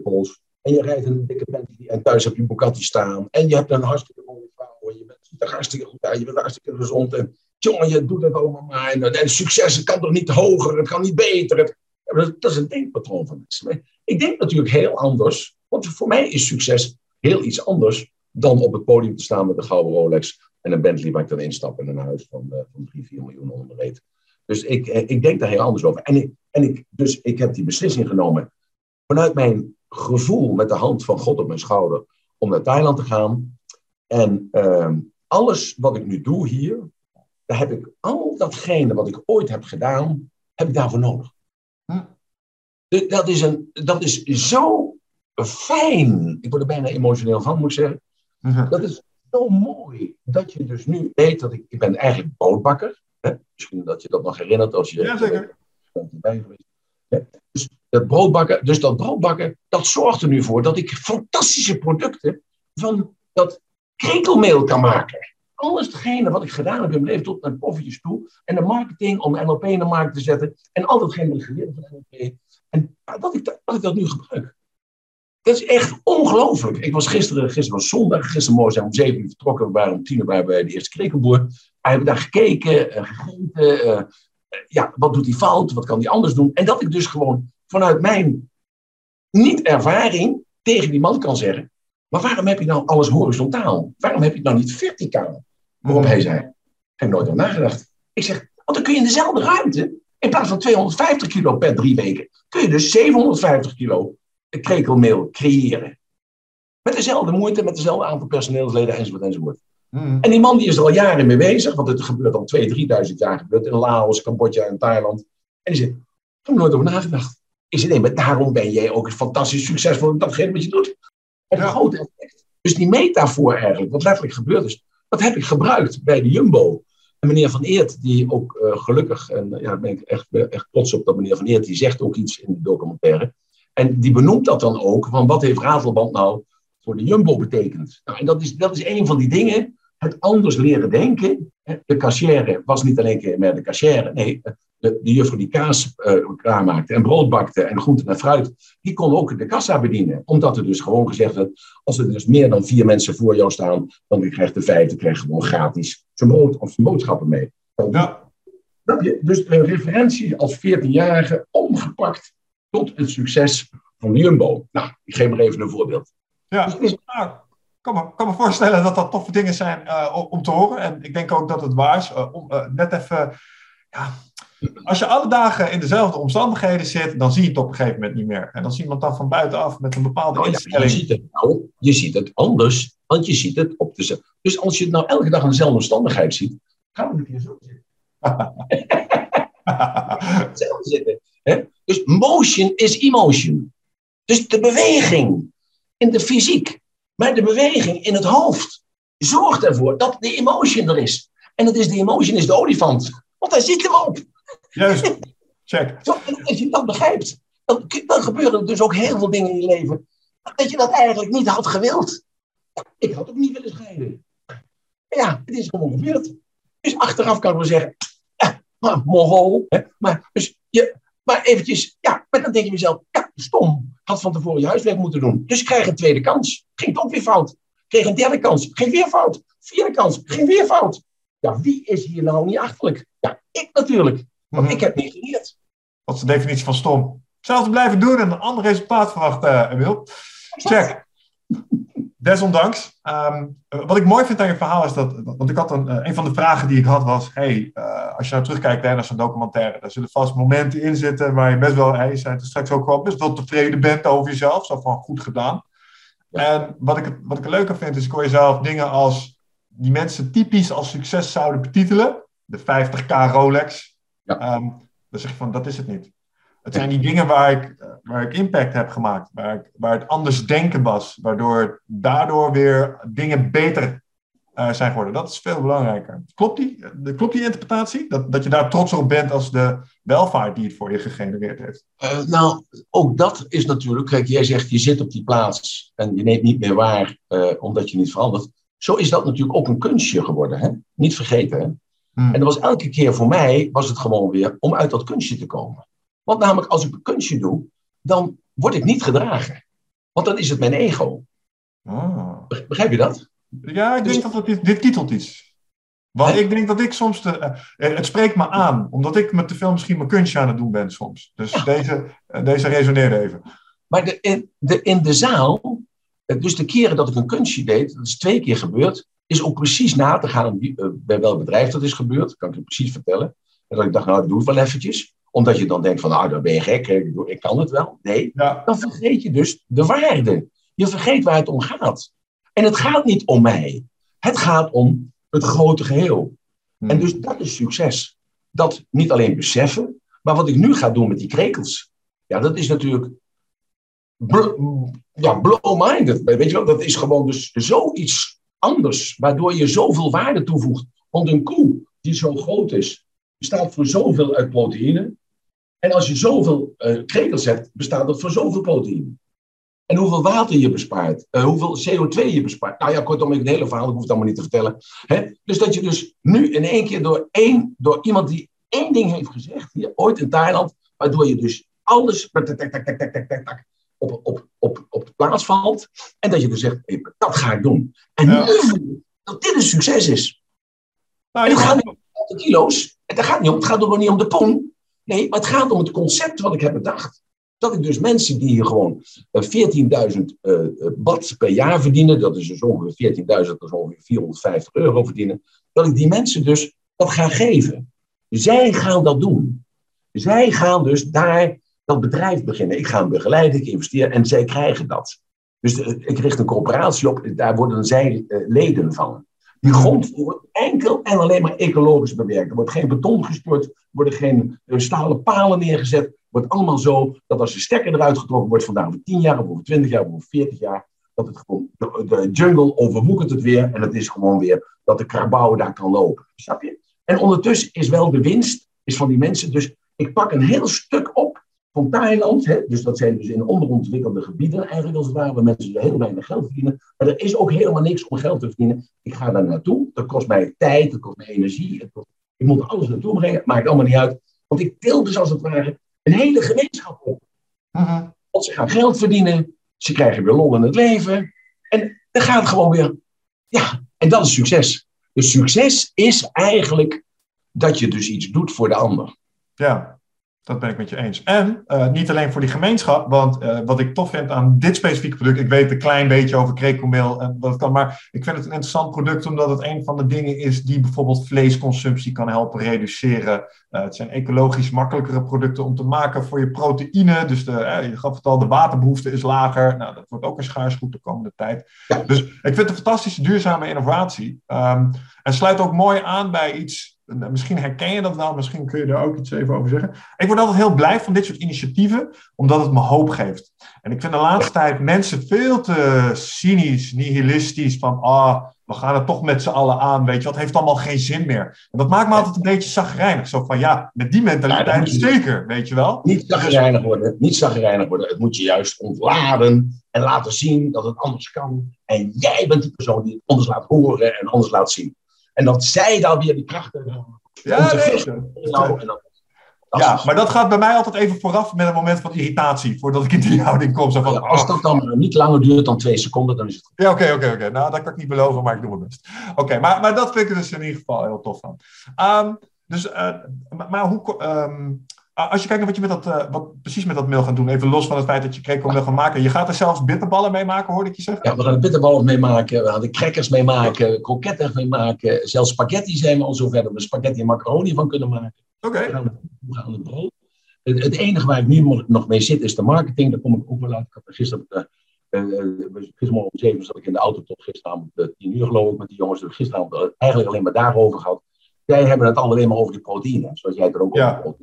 pols. En je rijdt een dikke Bentley en thuis heb je een Bugatti staan. En je hebt een hartstikke mooie vrouw. En je ziet er hartstikke goed uit. Je bent hartstikke gezond. En jongen, je doet het allemaal maar. En succes, het kan toch niet hoger. Het kan niet beter. Dat is een denkpatroon van mensen. Maar ik denk natuurlijk heel anders. Want voor mij is succes heel iets anders dan op het podium te staan met een gouden Rolex en een Bentley waar ik dan instap en een huis van 3, 4 miljoen onderreed. Dus ik denk daar heel anders over. Dus ik heb die beslissing genomen vanuit mijn gevoel met de hand van God op mijn schouder om naar Thailand te gaan. En alles wat ik nu doe hier, daar heb ik al datgene wat ik ooit heb gedaan, heb ik daarvoor nodig. Huh? Dat is zo fijn. Ik word er bijna emotioneel van, moet ik zeggen. Uh-huh. Dat is zo mooi dat je dus nu weet dat ik ben eigenlijk bootbakker. Hè? Misschien dat je dat nog herinnert als je... Ja, zeker. Dus dat broodbakken, dat zorgt er nu voor dat ik fantastische producten van dat krekelmeel kan maken. Alles hetgene wat ik gedaan heb in mijn leven tot naar koffietjes toe. En de marketing om NLP in de markt te zetten. En al datgene wat ik geleerd heb van NLP. En dat ik dat nu gebruik. Dat is echt ongelooflijk. Ik was gisteren was zondag. Gistermorgen zijn we om 7 uur vertrokken. We waren om 10 uur bij de eerste krekelboer. Hij heeft daar gekeken, gegeten. Wat doet hij fout? Wat kan hij anders doen? En dat ik dus gewoon vanuit mijn niet-ervaring tegen die man kan zeggen, maar waarom heb je nou alles horizontaal? Waarom heb je het nou niet verticaal? Waarop hij zei, ik heb nooit aan nagedacht. Ik zeg, want dan kun je in dezelfde ruimte, in plaats van 250 kilo per 3 weken, kun je dus 750 kilo krekelmeel creëren. Met dezelfde moeite, met dezelfde aantal personeelsleden, enzovoort, enzovoort. En die man die is er al jaren mee bezig, want het gebeurt al 2.000, 3.000 jaar gebeurt in Laos, Cambodja en Thailand. En die zegt, ik heb nooit over nagedacht. Ik zeg, nee, maar daarom ben jij ook fantastisch succesvol in datgene wat je doet. En een groot effect. Dus die metafoor eigenlijk, wat letterlijk gebeurd is, dat heb ik gebruikt bij de Jumbo. En meneer Van Eert, die ook gelukkig, en daar ben ik echt trots op, dat meneer Van Eert, die zegt ook iets in de documentaire. En die benoemt dat dan ook, van wat heeft Ratelband nou voor de Jumbo betekend? Nou, en dat is een van die dingen. Het anders leren denken. De cashier was niet alleen maar de cashier. Nee, de juffer die kaas klaarmaakte en brood bakte en groenten en fruit, die kon ook de kassa bedienen. Omdat er dus gewoon gezegd werd, als er dus meer dan 4 mensen voor jou staan, dan krijgt de 5e krijgt gewoon gratis zijn brood of zijn boodschappen mee. Ja. Dat je dus een referentie als 14-jarige omgepakt tot het succes van de Jumbo. Nou, ik geef maar even een voorbeeld. Ja, dus Ik kan me voorstellen dat dat toffe dingen zijn om te horen. En ik denk ook dat het waar is. Als je alle dagen in dezelfde omstandigheden zit, dan zie je het op een gegeven moment niet meer. En dan ziet iemand dan van buitenaf met een bepaalde instelling. Je ziet het anders, want je ziet het op dezelfde. Dus als je het nou elke dag in dezelfde omstandigheid ziet, gaan we een keer zo zitten. Hetzelfde zitten. Hè? Dus motion is emotion. Dus de beweging in de fysiek. Maar de beweging in het hoofd zorgt ervoor dat de emotion er is. En dat is de emotion is de olifant. Want daar zit hem op. Juist. Check. Als je dat begrijpt, dan gebeuren er dus ook heel veel dingen in je leven. Dat je dat eigenlijk niet had gewild. Ik had ook niet willen scheiden. Ja, het is gewoon gebeurd. Dus achteraf kan ik wel zeggen, maar morrel. Maar dan denk je mezelf, stom. Had van tevoren je huiswerk moeten doen. Dus ik krijg een tweede kans. Ging toch weer fout. Kreeg een derde kans. Ging weer fout. Vierde kans. Ging weer fout. Ja, wie is hier nou niet achterlijk? Ja, ik natuurlijk. Want ik heb niet geleerd. Wat is de definitie van stom? Zelfs blijven doen en een ander resultaat verwachten, Emiel. Check. Desondanks. Wat ik mooi vind aan je verhaal is dat... Want ik had een van de vragen die ik had was... als je nou terugkijkt naar zo'n documentaire... daar zullen vast momenten in zitten waar je best wel... je zei het straks ook wel best wel tevreden bent over jezelf. Zo van goed gedaan. Ja. En wat ik er leuk aan vind is... ik hoor jezelf dingen als... die mensen typisch als succes zouden betitelen. De 50.000 Rolex. Ja. Dan zeg je van, dat is het niet. Het zijn die dingen waar ik impact heb gemaakt. Waar het anders denken was. Waardoor daardoor weer dingen beter zijn geworden. Dat is veel belangrijker. Klopt die interpretatie? Dat je daar trots op bent als de welvaart die het voor je gegenereerd heeft? Nou, ook dat is natuurlijk... Kijk, jij zegt, je zit op die plaats en je neemt niet meer waar omdat je niet verandert. Zo is dat natuurlijk ook een kunstje geworden. Hè? Niet vergeten, hè? Hmm. En dat was elke keer voor mij, was het gewoon weer om uit dat kunstje te komen. Want namelijk, als ik een kunstje doe, dan word ik niet gedragen. Want dan is het mijn ego. Oh. Begrijp je dat? Ja, ik denk dat dit titelt iets. Want ik denk dat ik soms... het spreekt me aan, omdat ik met de film misschien mijn kunstje aan het doen ben soms. Dus deze resoneerde even. Maar in de zaal, dus de keren dat ik een kunstje deed, dat is 2 keer gebeurd, is om precies na te gaan bij welk bedrijf dat is gebeurd. Kan ik je precies vertellen. En dat ik dacht, nou, dat doe ik wel eventjes. Omdat je dan denkt van, nou, dan ben je gek, ik kan het wel. Nee, ja. Dan vergeet je dus de waarde. Je vergeet waar het om gaat. En het gaat niet om mij. Het gaat om het grote geheel. Hmm. En dus dat is succes. Dat niet alleen beseffen, maar wat ik nu ga doen met die krekels. Ja, dat is natuurlijk... blow-minded. Weet je wel, dat is gewoon dus zoiets anders, waardoor je zoveel waarde toevoegt. Want een koe die zo groot is, bestaat voor zoveel uit proteïne. En als je zoveel krekels hebt, bestaat dat voor zoveel proteïne. En hoeveel water je bespaart. Hoeveel CO2 je bespaart. Nou ja, kortom, ik het hele verhaal, ik hoef het allemaal niet te vertellen. Hè? Dus dat je dus nu in één keer door iemand die één ding heeft gezegd, hier ooit in Thailand, waardoor je dus alles op de plaats valt. En dat je dus zegt, hey, dat ga ik doen. En nu dat dit een succes is. Nou, en het gaat niet om de kilo's. Het gaat niet om, het gaat ook niet om de pon. Nee, maar het gaat om het concept wat ik heb bedacht. Dat ik dus mensen die hier gewoon 14.000 baht per jaar verdienen, dat is dus ongeveer 14.000, dat is ongeveer €450 verdienen, dat ik die mensen dus dat ga geven. Zij gaan dat doen. Zij gaan dus daar dat bedrijf beginnen. Ik ga hem begeleiden, ik investeer en zij krijgen dat. Dus ik richt een coöperatie op, daar worden zij leden van. Die grond wordt enkel en alleen maar ecologisch bewerkt. Er wordt geen beton gestort, er worden geen stalen palen neergezet. Wordt allemaal zo dat als de stekker eruit getrokken wordt vandaag over 10 jaar, of over 20 jaar, of over 40 jaar, dat het gewoon de jungle overwoekert het weer en het is gewoon weer dat de krabouw daar kan lopen. Snap je? En ondertussen is wel de winst is van die mensen. Dus ik pak een heel stuk op van Thailand. Hè? Dus dat zijn dus in onderontwikkelde gebieden eigenlijk als het ware, waar mensen heel weinig geld verdienen. Maar er is ook helemaal niks om geld te verdienen. Ik ga daar naartoe. Dat kost mij tijd, dat kost mij energie. Ik moet er alles naartoe brengen. Maakt allemaal niet uit. Want ik deel dus als het ware een hele gemeenschap op. Uh-huh. Want ze gaan geld verdienen. Ze krijgen weer lol in het leven. En dan gaat het gewoon weer... Ja, en dat is succes. Dus succes is eigenlijk dat je dus iets doet voor de ander. Ja, dat ben ik met je eens. En niet alleen voor die gemeenschap. Want wat ik tof vind aan dit specifieke product... Ik weet een klein beetje over krekelmeel en wat kan. Maar ik vind het een interessant product... omdat het een van de dingen is... die bijvoorbeeld vleesconsumptie kan helpen reduceren... het zijn ecologisch makkelijkere producten om te maken voor je proteïne. Dus je gaf het al, de waterbehoefte is lager. Nou, dat wordt ook een schaars goed de komende tijd. Dus ik vind het een fantastische duurzame innovatie. En sluit ook mooi aan bij iets... Misschien herken je dat wel, misschien kun je daar ook iets even over zeggen. Ik word altijd heel blij van dit soort initiatieven, omdat het me hoop geeft. En ik vind de laatste tijd mensen veel te cynisch, nihilistisch, van... We gaan het toch met z'n allen aan, weet je. Dat heeft allemaal geen zin meer. En dat maakt me altijd een beetje chagrijnig. Zo van, ja, met die mentaliteit zeker, weet je wel. Niet chagrijnig worden, niet chagrijnig worden. Het moet je juist ontladen en laten zien dat het anders kan. En jij bent die persoon die het anders laat horen en anders laat zien. En dat zij daar weer die krachten hebben. Ja, maar dat gaat bij mij altijd even vooraf met een moment van irritatie. Voordat ik in die houding kom. Zo van, als dat dan niet langer duurt dan 2 seconden, dan is het goed. Ja, oké. Nou, dat kan ik niet beloven, maar ik doe mijn best. Oké, maar dat vind ik dus in ieder geval heel tof van. Maar hoe... als je kijkt naar wat je wat precies met dat meel gaat doen, even los van het feit dat je krekelmeel gaat maken. Je gaat er zelfs bitterballen mee maken, hoorde ik je zeggen? Ja, we gaan er bitterballen mee maken, we gaan er crackers mee maken, kroketten mee maken. Zelfs spaghetti zijn we al zover dat we spaghetti en macaroni van kunnen maken. Oké. We gaan het brood. Het enige waar ik nu nog mee zit is de marketing. Daar kom ik ook wel uit. Gistermorgen om 7 zat ik in de auto tot gisteravond 10 uur geloof ik met die jongens. Dus gisteravond eigenlijk alleen maar daarover gehad. Zij hebben het alleen maar over die proteïne, zoals jij het er ook over.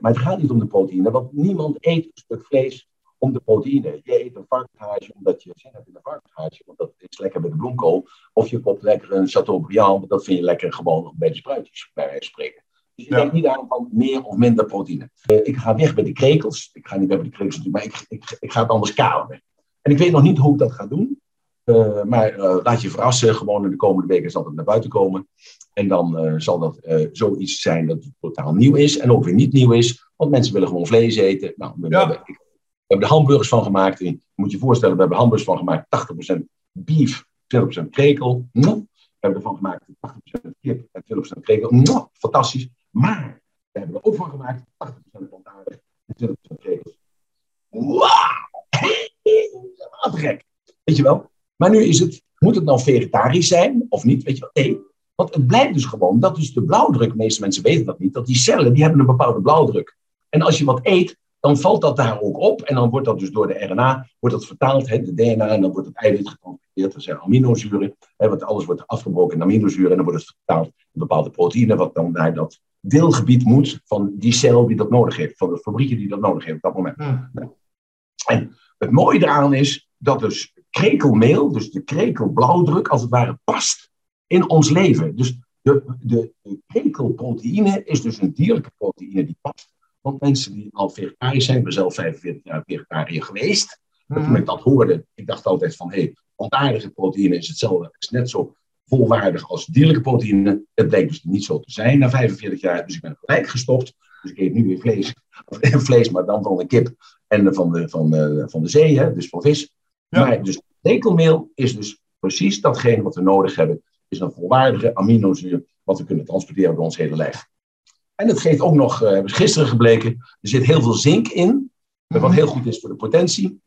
Maar het gaat niet om de proteïne, want niemand eet een stuk vlees om de proteïne. Je eet een varkenshaasje omdat je zin hebt in een varkenshaasje, want dat is lekker met de bloemkool. Of je koopt lekker een Chateaubriand, want dat vind je lekker gewoon bij de spruitjes, bij wijze van spreken. Dus je denkt niet aan van meer of minder proteïne. Ik ga weg met de krekels. Ik ga niet weg met de krekels natuurlijk, maar ik ga het anders kaal. En ik weet nog niet hoe ik dat ga doen. Maar laat je verrassen, gewoon in de komende weken zal het naar buiten komen. En dan zal dat zoiets zijn dat totaal nieuw is en ook weer niet nieuw is. Want mensen willen gewoon vlees eten. Nou, we hebben er hamburgers van gemaakt. Je moet je voorstellen, we hebben hamburgers van gemaakt. 80% beef, 20% krekel. No. We hebben ervan gemaakt 80% kip en 20% krekel. No. Fantastisch. Maar we hebben er ook van gemaakt 80% plantaardig en 20% krekel. Wauw! Wat gek. Weet je wel? Maar nu is het, moet het nou vegetarisch zijn of niet? Weet je wel? Nee. Want het blijkt dus gewoon, dat is de blauwdruk. De meeste mensen weten dat niet. Dat die cellen, die hebben een bepaalde blauwdruk. En als je wat eet, dan valt dat daar ook op. En dan wordt dat dus door de RNA, wordt dat vertaald, de DNA. En dan wordt het eiwit geconverteerd. Dat zijn aminozuren. Want alles wordt afgebroken in aminozuren. En dan wordt het vertaald in bepaalde proteïne. Wat dan naar dat deelgebied moet van die cel die dat nodig heeft. Van het fabriekje die dat nodig heeft op dat moment. Ja. En het mooie daaraan is dat dus krekelmeel, dus de krekelblauwdruk als het ware past in ons leven. Dus de krekelproteïne is dus een dierlijke proteïne die past. Want mensen die al vegetarisch zijn, ik ben zelf 45 jaar vegetariër geweest. En toen ik dat hoorde, ik dacht altijd van, hé, plantaardige proteïne is hetzelfde, is net zo volwaardig als dierlijke proteïne. Het bleek dus niet zo te zijn na 45 jaar, dus ik ben gelijk gestopt. Dus ik eet nu weer vlees, maar dan van de kip en van de zee, hè, dus van vis. Ja. Maar dus krekelmeel is dus precies datgene wat we nodig hebben. Is een volwaardige aminozuur wat we kunnen transporteren door ons hele lijf. En het geeft ook nog, hebben we gisteren gebleken, er zit heel veel zink in. Wat heel goed is voor de potentie.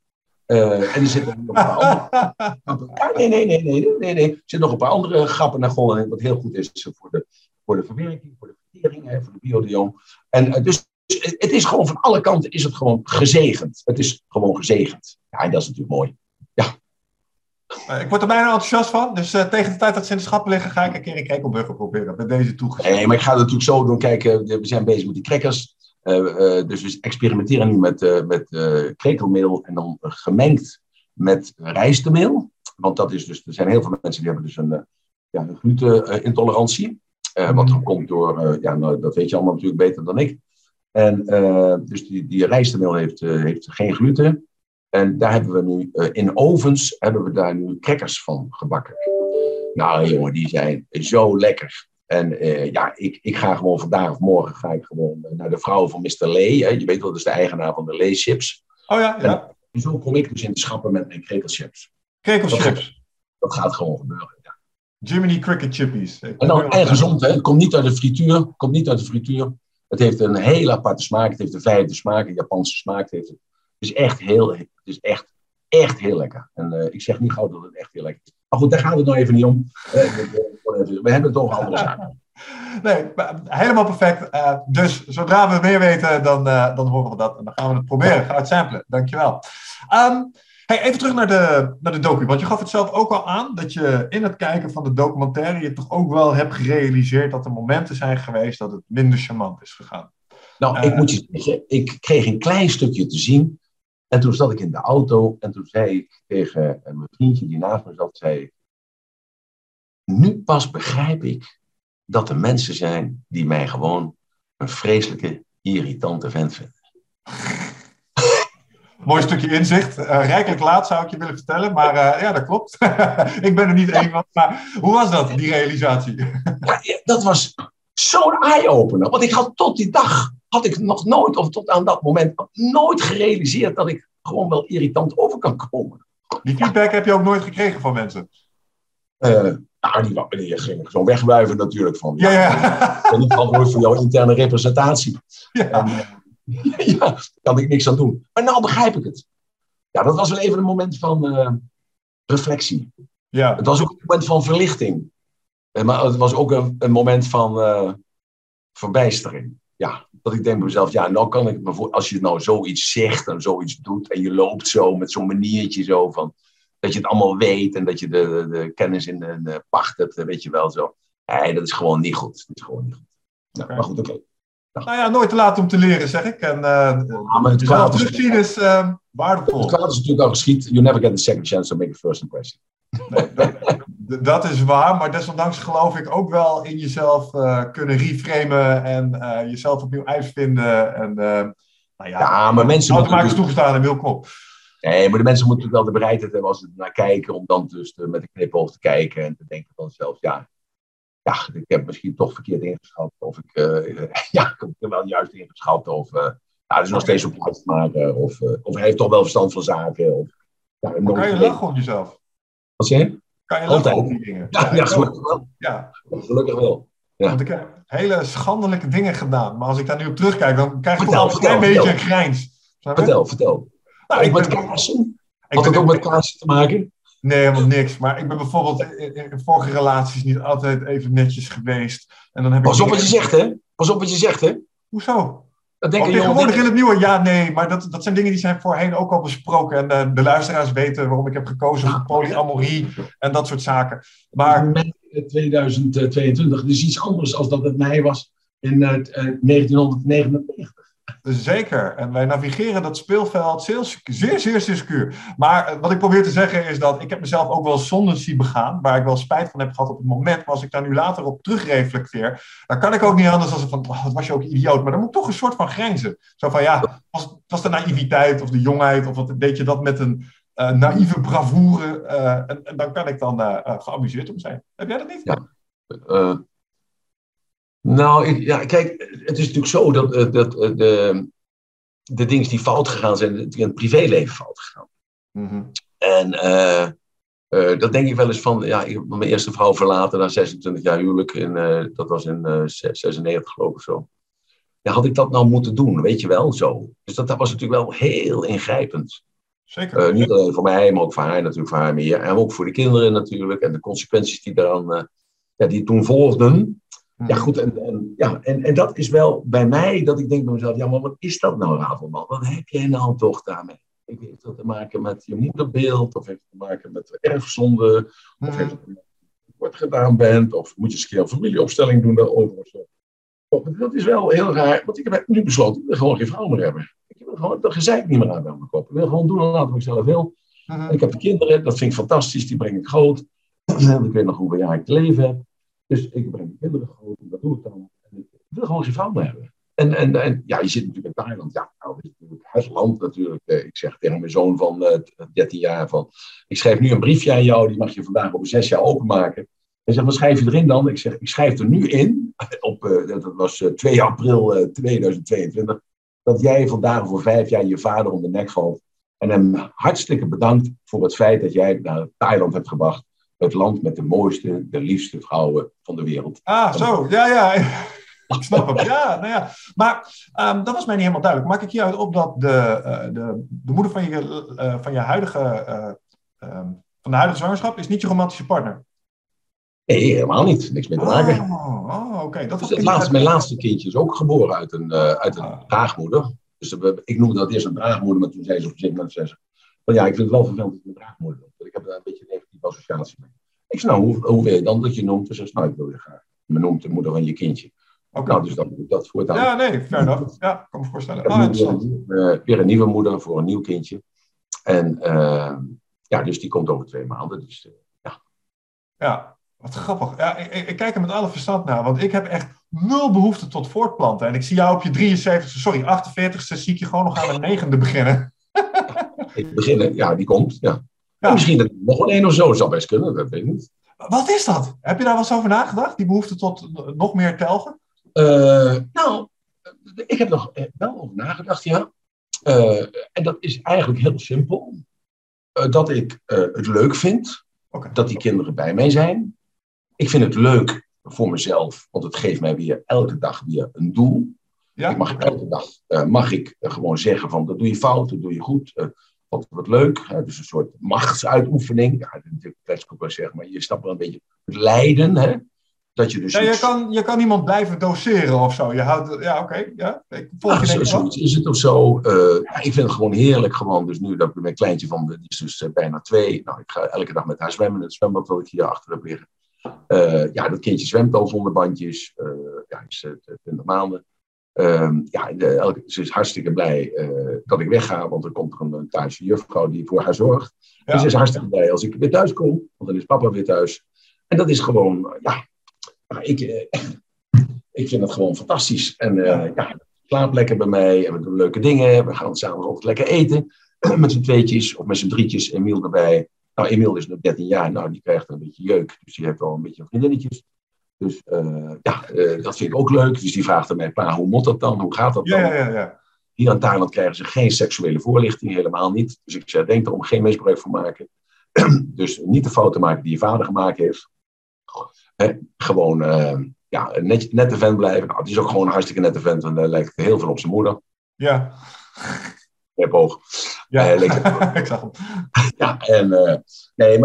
En er zitten nog een paar andere... Nee. Er zitten nog een paar andere grappen naar gollen in. Wat heel goed is voor de verwerking, voor de vertering, hè, voor de biodioom. En dus... Het is gewoon van alle kanten is het gewoon gezegend. Het is gewoon gezegend. Ja, en dat is natuurlijk mooi. Ja. Ik word er bijna enthousiast van. Dus tegen de tijd dat ze in de schappen liggen, ga ik een keer een krekelburger proberen. Met deze toegevoegd. Nee, maar ik ga het natuurlijk zo doen. Kijk, we zijn bezig met die crackers. Dus we experimenteren nu met krekelmeel. En dan gemengd met rijstemeel. Want dat is dus, er zijn heel veel mensen die hebben dus een glutenintolerantie. Wat dan komt door, dat weet je allemaal natuurlijk beter dan ik. En dus die rijstemeel heeft geen gluten. En daar hebben we nu in ovens crackers van gebakken. Nou jongen, die zijn zo lekker. En ik ga gewoon vandaag of morgen naar de vrouw van Mr. Lee. Hè? Je weet wel, dat is de eigenaar van de Lee Chips. Oh ja, ja. En zo kom ik dus in de schappen met mijn krekelchips. Krekelchips. Dat gaat gewoon gebeuren. Ja. Jiminy Cricket Chippies. En gezond, hè? Het komt niet uit de frituur. Het heeft een hele aparte smaak. Het heeft een vijfde smaak, een Japanse smaak. Het is echt echt heel lekker. En ik zeg niet gauw dat het echt heel lekker is. Maar goed, daar gaat het nou even niet om. We hebben toch andere zaken. Nee, helemaal perfect. Dus zodra we meer weten, dan horen we dat. En dan gaan we het proberen. Gaan we het samplen. Dankjewel. Hey, even terug naar de docu. Want je gaf het zelf ook al aan dat je in het kijken van de documentaire je toch ook wel hebt gerealiseerd dat er momenten zijn geweest dat het minder charmant is gegaan. Nou, ik moet je zeggen, ik kreeg een klein stukje te zien. En toen zat ik in de auto en toen zei ik tegen mijn vriendje die naast me zat, nu pas begrijp ik dat er mensen zijn die mij gewoon een vreselijke, irritante vent vinden. Mooi stukje inzicht. Rijkelijk laat zou ik je willen vertellen, maar dat klopt. Ik ben er niet één van. Maar hoe was dat, die realisatie? Dat was zo'n eye-opener. Want ik had tot die dag, nog nooit, of tot aan dat moment, nooit gerealiseerd dat ik gewoon wel irritant over kan komen. Die feedback heb je ook nooit gekregen van mensen? Die ging zo'n wegwuiven natuurlijk van. Ja. En dat valt nooit voor jouw interne representatie. Ja. Ja, daar kan ik niks aan doen. Maar nou begrijp ik het. Ja, dat was wel even een moment van reflectie. Ja. Het was ook een moment van verlichting. Maar het was ook een moment van verbijstering. Ja, dat ik denk bij mezelf, nou kan ik me als je nou zoiets zegt en zoiets doet en je loopt zo met zo'n maniertje zo van, dat je het allemaal weet en dat je de kennis in de pacht hebt, weet je wel zo. Nee, dat is gewoon niet goed. Nou, maar goed, oké. Nou ja, nooit te laat om te leren, zeg ik. En maar terugzien is waardevol. Het kwaad is natuurlijk al geschied. You never get a second chance to make a first impression. Nee, dat is waar, maar desondanks geloof ik ook wel in jezelf kunnen reframen en jezelf opnieuw uitvinden. En, maar mensen moeten maken toegestaan en wil kop. Nee, maar de mensen moeten wel de bereidheid hebben als ze naar kijken, om dan dus met een knipoog te kijken en te denken van zelf, ja, ik heb misschien toch verkeerd ingeschat. Of ik heb er wel juist ingeschat. Of er is nog steeds op plaats te maken. Of hij heeft toch wel verstand van zaken. Of, kan je lachen op jezelf? Wat zeg je? Kan je lachen op die dingen? Ja, gelukkig wel. Ja. Gelukkig wel. Ja. Want ik heb hele schandelijke dingen gedaan. Maar als ik daar nu op terugkijk, dan krijg ik toch een klein beetje een grijns. Vertel. Nou, ook met Klaassen? Had het ook met Klaassen te maken? Nee, helemaal niks. Maar ik ben bijvoorbeeld in vorige relaties niet altijd even netjes geweest. En dan heb ik Pas op wat je zegt, hè? Hoezo? Dat denk ik tegenwoordig in het nieuwe. Ja, nee, maar dat zijn dingen die zijn voorheen ook al besproken. En de luisteraars weten waarom ik heb gekozen voor polyamorie en dat soort zaken. Maar in 2022 is dus iets anders dan dat het mij was in 1999. Zeker. En wij navigeren dat speelveld zeer, zeer secuur. Maar wat ik probeer te zeggen is dat ik heb mezelf ook wel zonden zien begaan, waar ik wel spijt van heb gehad op het moment. Maar als ik daar nu later op terugreflecteer, dan kan ik ook niet anders dan van, wat was je ook idioot. Maar dan moet ik toch een soort van grenzen. Zo van, was de naïviteit of de jongheid, of wat deed je dat met een naïeve bravoure? En dan kan ik dan geamuseerd om zijn. Heb jij dat niet? Ja. Kijk, het is natuurlijk zo dat de dingen die fout gegaan zijn, die in het privéleven fout gegaan. Mm-hmm. En dat denk ik wel eens van, ik heb mijn eerste vrouw verlaten na 26 jaar huwelijk. Dat was in 96 geloof ik of zo. Ja, had ik dat nou moeten doen, weet je wel, zo. Dus dat was natuurlijk wel heel ingrijpend. Zeker. Niet alleen voor mij, maar ook voor haar natuurlijk, voor haar meer. En ook voor de kinderen natuurlijk. En de consequenties die daaraan, die toen volgden. Ja, goed, en dat is wel bij mij dat ik denk bij mezelf, maar wat is dat nou, Ratelband? Wat heb jij nou toch daarmee? Heeft dat te maken met je moederbeeld, of heeft het te maken met erfzonde, of heeft het te maken met wat gedaan bent, of moet je eens een keer een familieopstelling doen daarover of zo? Dat is wel heel raar, want ik heb nu besloten, ik wil gewoon geen vrouw meer hebben. Ik wil gewoon dat gezeik niet meer aan mijn kop. Ik wil gewoon doen en laten wat ik zelf wil. En ik heb de kinderen, dat vind ik fantastisch, die breng ik groot. Ik weet nog hoeveel jaar ik te leven heb. Dus ik breng de kinderen groot en dat doe ik dan. En ik wil gewoon geen vrouw meer hebben. En je zit natuurlijk in Thailand. Ja, nou, dit is natuurlijk het land natuurlijk. Ik zeg tegen mijn zoon van 13 jaar van, ik schrijf nu een briefje aan jou, die mag je vandaag over 6 jaar openmaken. Hij zegt, wat schrijf je erin dan? Ik zeg, ik schrijf er nu in, dat was 2 april 2022, dat jij vandaag over 5 jaar je vader om de nek valt. En hem hartstikke bedankt voor het feit dat jij naar Thailand hebt gebracht. Het land met de mooiste, de liefste vrouwen van de wereld. Ah, zo. Ja. Ik snap hem. Maar dat was mij niet helemaal duidelijk. Maak ik hieruit op dat de moeder van de huidige zwangerschap is niet je romantische partner? Nee, helemaal niet. Niks meer te maken. Oké. Dat was dus mijn laatste kindje is ook geboren uit een draagmoeder. Dus ik noemde dat eerst een draagmoeder, maar toen zei ze op een gegeven moment, ik vind het wel vervelend dat ik een draagmoeder noem. Ik heb daar een beetje een negatieve associatie mee. Ik zei, hoe wil je dan dat je noemt? Dus nou, ik wil je graag. Je noemt de moeder van je kindje. Okay. Nou, dus dan moet dat voortaan. Ja, nee, fair enough. Ja, ik kan me voorstellen. Weer een nieuwe moeder voor een nieuw kindje. En dus die komt over 2 maanden. Dus, Ja, wat grappig. Ja, ik kijk er met alle verstand naar. Want ik heb echt 0 behoefte tot voortplanten. En ik zie jou op je 48ste zie ik je gewoon nog aan de 9e beginnen. Die komt, ja. Ja. Misschien dat nog wel 1 of zo zou best kunnen, dat weet ik niet. Wat is dat? Heb je daar wel eens over nagedacht? Die behoefte tot nog meer telgen? Ik heb nog wel over nagedacht, ja. En dat is eigenlijk heel simpel. Dat ik het leuk vind, dat die kinderen bij mij zijn. Ik vind het leuk voor mezelf, want het geeft mij weer elke dag weer een doel. Ja? Ik mag elke dag gewoon zeggen van, dat doe je fout, dat doe je goed. Wat leuk, hè? Dus een soort machtsuitoefening. Ja, dat zeg maar. Je snapt wel een beetje het lijden. Hè? Dat je, dus je kan iemand blijven doseren of zo. Je houdt, ik volg je zoiets is het of zo. Ik vind het gewoon heerlijk. Gewoon, dus nu dat ik mijn kleintje van, die is dus bijna 2. Nou, ik ga elke dag met haar zwemmen. Het zwembad wil ik hier achter heb liggen. Dat kindje zwemt al zonder bandjes. Hij is 20 maanden. Ze is hartstikke blij dat ik wegga, want er komt er een Thaise juffrouw die voor haar zorgt. Ja. En ze is hartstikke blij als ik weer thuis kom, want dan is papa weer thuis. En dat is gewoon, ik vind dat gewoon fantastisch. En slaap lekker bij mij en we doen leuke dingen. We gaan s'avonds altijd lekker eten met z'n tweetjes of met z'n drietjes. Emiel erbij. Nou, Emiel is nog 13 jaar, nou die krijgt een beetje jeuk. Dus die heeft wel een beetje vriendinnetjes. Dus dat vind ik ook leuk. Dus die vraagt aan mijn pa, hoe moet dat dan? Hoe gaat dat dan? Ja. Hier in Thailand krijgen ze geen seksuele voorlichting, helemaal niet. Dus ik zei, denk erom, geen misbruik van maken. Dus niet de fouten maken die je vader gemaakt heeft. Gewoon nette vent blijven. Nou, het is ook gewoon een hartstikke nette vent, want hij lijkt heel veel op zijn moeder. Ja. Knipoog. Ja, ik zag hem. Dat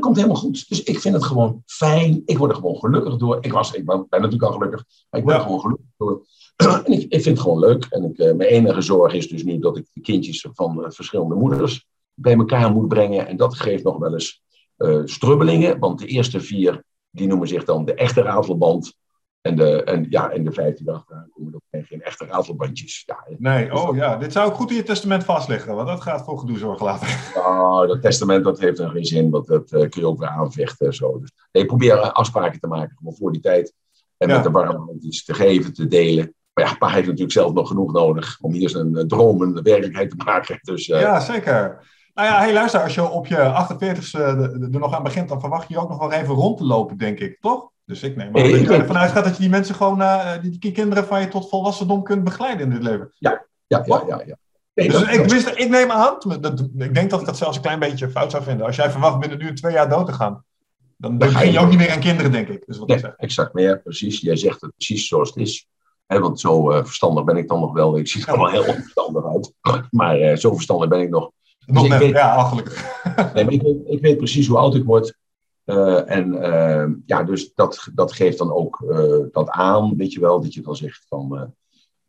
komt helemaal goed. Dus ik vind het gewoon fijn. Ik word er gewoon gelukkig door. Ik ben natuurlijk al gelukkig, maar ik word er gewoon gelukkig door. En ik vind het gewoon leuk. En mijn enige zorg is dus nu dat ik de kindjes van verschillende moeders bij elkaar moet brengen. En dat geeft nog wel eens strubbelingen. Want de eerste 4, die noemen zich dan de echte ratelband. En de 5 die erachteraan komen, dat zijn geen echte ratelbandjes. Ja, nee, dit zou ook goed in je testament vastleggen, want dat gaat voor gedoe zorgen later. Nou, dat testament, dat heeft dan geen zin, want dat kun je ook weer aanvechten. Zo. Dus, nee, probeer afspraken te maken, gewoon voor die tijd. En met de warme hand iets te geven, te delen. Maar ja, pa heeft natuurlijk zelf nog genoeg nodig om hier zijn dromen de werkelijkheid te maken. Dus, ja, zeker. Nou ja, hey, luister, als je op je 48e er nog aan begint, dan verwacht je ook nog wel even rond te lopen, denk ik, toch? Dus ik neem aan dat je ervan uitgaat dat je die mensen gewoon, die kinderen van je tot volwassendom kunt begeleiden in dit leven. Ja. Nee, dus ik neem aan, ik denk dat ik dat zelfs een klein beetje fout zou vinden. Als jij verwacht binnen nu 2 jaar dood te gaan, dan begin je ook niet meer aan kinderen, denk ik. Dus wat ik zeg. Exact, precies. Jij zegt het precies zoals het is. Want zo verstandig ben ik dan nog wel. Ik zie er wel heel onverstandig uit. Maar zo verstandig ben ik nog. Dus ik weet, gelukkig. Nee, maar ik weet precies hoe oud ik word. Dus dat geeft dan ook dat aan, weet je wel, dat je dan zegt van, we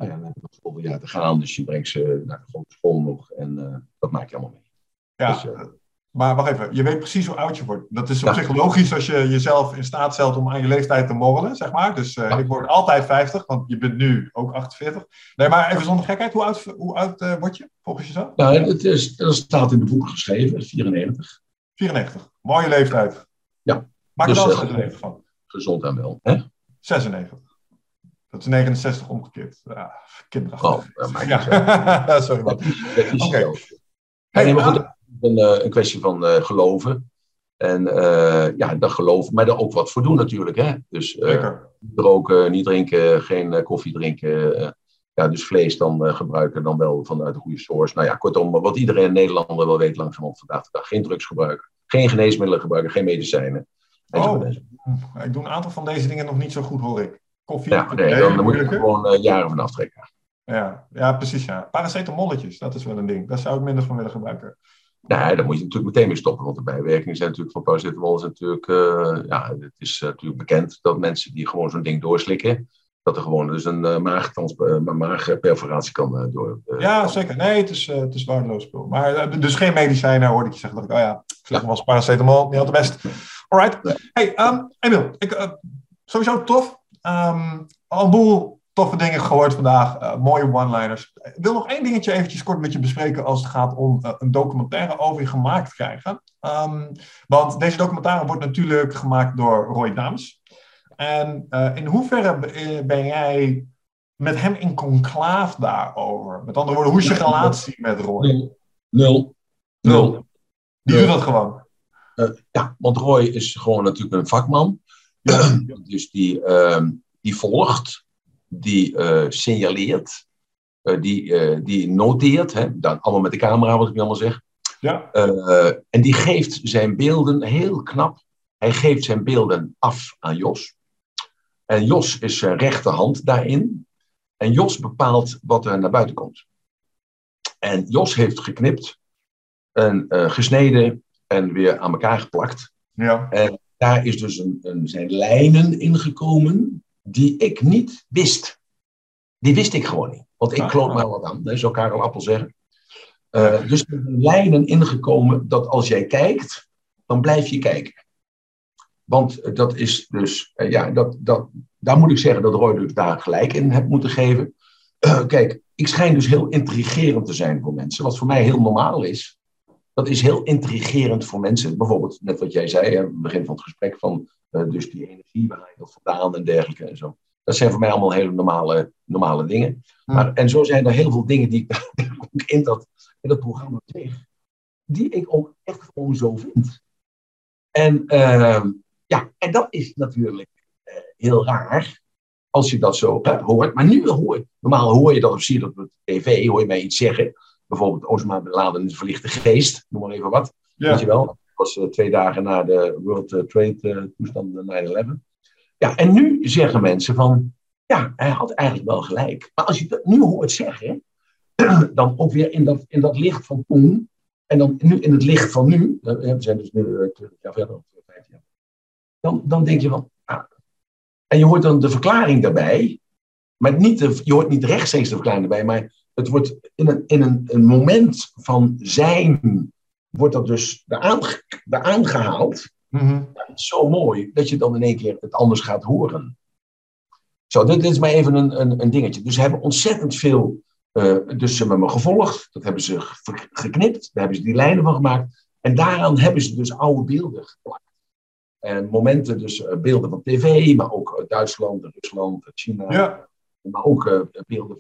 hebben schooljaar te gaan, dus je brengt ze naar de grote school nog en dat maak je allemaal mee. Ja, dus, maar wacht even, je weet precies hoe oud je wordt. Dat is op zich logisch als je jezelf in staat stelt om aan je leeftijd te morrelen, zeg maar. Dus ik word altijd 50, want je bent nu ook 48. Nee, maar even zonder gekheid, hoe oud word je volgens jezelf? Nou, dat staat in de boeken geschreven, 94. 94, mooie leeftijd. Ja. Maak er dan 96 van. Gezond en wel. Hè? 96. Dat is 69 omgekeerd. Ja, kinderachtig. Oh, dat sorry. Oké. Een kwestie van geloven. En dat geloven. Maar daar ook wat voor doen natuurlijk. Hè? Dus niet roken, niet drinken, geen koffie drinken. Dus vlees dan gebruiken. Dan wel vanuit de goede source. Nou ja, kortom, wat iedereen in Nederland wel weet langzamerhand vandaag de dag. Geen drugs gebruiken. Geen geneesmiddelen gebruiken, geen medicijnen. Ik doe een aantal van deze dingen nog niet zo goed, hoor ik. Koffie. Ja, nee, dan moet je er gewoon jaren van aftrekken. Ja, precies. Ja. Paracetamolletjes, dat is wel een ding. Daar zou ik minder van willen gebruiken. Nee, daar moet je natuurlijk meteen mee stoppen. Want de bijwerkingen zijn natuurlijk van paracetamol is natuurlijk. Het is natuurlijk bekend dat mensen die gewoon zo'n ding doorslikken. Dat er gewoon dus een maagperforatie kan door. Zeker. Nee, het is waardeloos spul. Maar dus geen medicijnen, hoorde ik je zeggen. Dat ik, was paracetamol, niet al te best. Alright. Ja. Hey, Emiel, sowieso tof. Al een boel toffe dingen gehoord vandaag. Mooie one-liners. Ik wil nog 1 dingetje eventjes kort met je bespreken als het gaat om een documentaire over je gemaakt krijgen. Want deze documentaire wordt natuurlijk gemaakt door Roy Dames. En in hoeverre ben jij met hem in conclaaf daarover? Met andere woorden, hoe is je relatie met Roy? Nul. Die doet dat gewoon. Want Roy is gewoon natuurlijk een vakman. Ja. Dus die volgt, die signaleert, die noteert. Hè, dan allemaal met de camera, wat ik nu allemaal zeg. Ja. En die geeft zijn beelden heel knap. Hij geeft zijn beelden af aan Jos. En Jos is zijn rechterhand daarin. En Jos bepaalt wat er naar buiten komt. En Jos heeft geknipt. En gesneden. En weer aan elkaar geplakt. Ja. En daar is dus zijn lijnen ingekomen. Die ik niet wist. Die wist ik gewoon niet. Want ik kloot maar wat aan. Dat zou Karel Appel zeggen. Dus er zijn lijnen ingekomen. Dat als jij kijkt. Dan blijf je kijken. Want dat is dus, Daar moet ik zeggen dat Roy dus daar gelijk in heb moeten geven. Kijk, ik schijn dus heel intrigerend te zijn voor mensen. Wat voor mij heel normaal is, dat is heel intrigerend voor mensen. Bijvoorbeeld, net wat jij zei aan het begin van het gesprek, van dus die energie, waar je dat vandaan en dergelijke en zo. Dat zijn voor mij allemaal hele normale dingen. Maar, en zo zijn er heel veel dingen die ik ook in dat programma kreeg, die ik ook echt gewoon zo vind. En dat is natuurlijk heel raar, als je dat zo hoort. Maar nu normaal hoor je dat of zie je dat op tv, hoor je mij iets zeggen. Bijvoorbeeld Osama bin Laden is een verlichte geest, noem maar even wat. Ja. Weet je wel, dat was 2 dagen na de World Trade toestanden 9-11. Ja, en nu zeggen mensen van, ja, hij had eigenlijk wel gelijk. Maar als je dat nu hoort zeggen, dan ook weer in dat licht van toen, en dan nu in het licht van nu, we zijn dus nu 20 jaar verder, 15 jaar, dan denk je van, ah. En je hoort dan de verklaring daarbij, maar je hoort niet rechtstreeks de verklaring daarbij, maar het wordt in een moment van zijn, wordt dat dus eraan gehaald. Mm-hmm. Ja, het is zo mooi dat je dan in één keer het anders gaat horen. Zo, dit is maar even een dingetje. Dus ze hebben ontzettend veel. Dus ze hebben me gevolgd. Dat hebben ze geknipt. Daar hebben ze die lijnen van gemaakt. En daaraan hebben ze dus oude beelden geplakt. En momenten, dus beelden van tv, maar ook Duitsland, Rusland, China. Ja. Maar ook beelden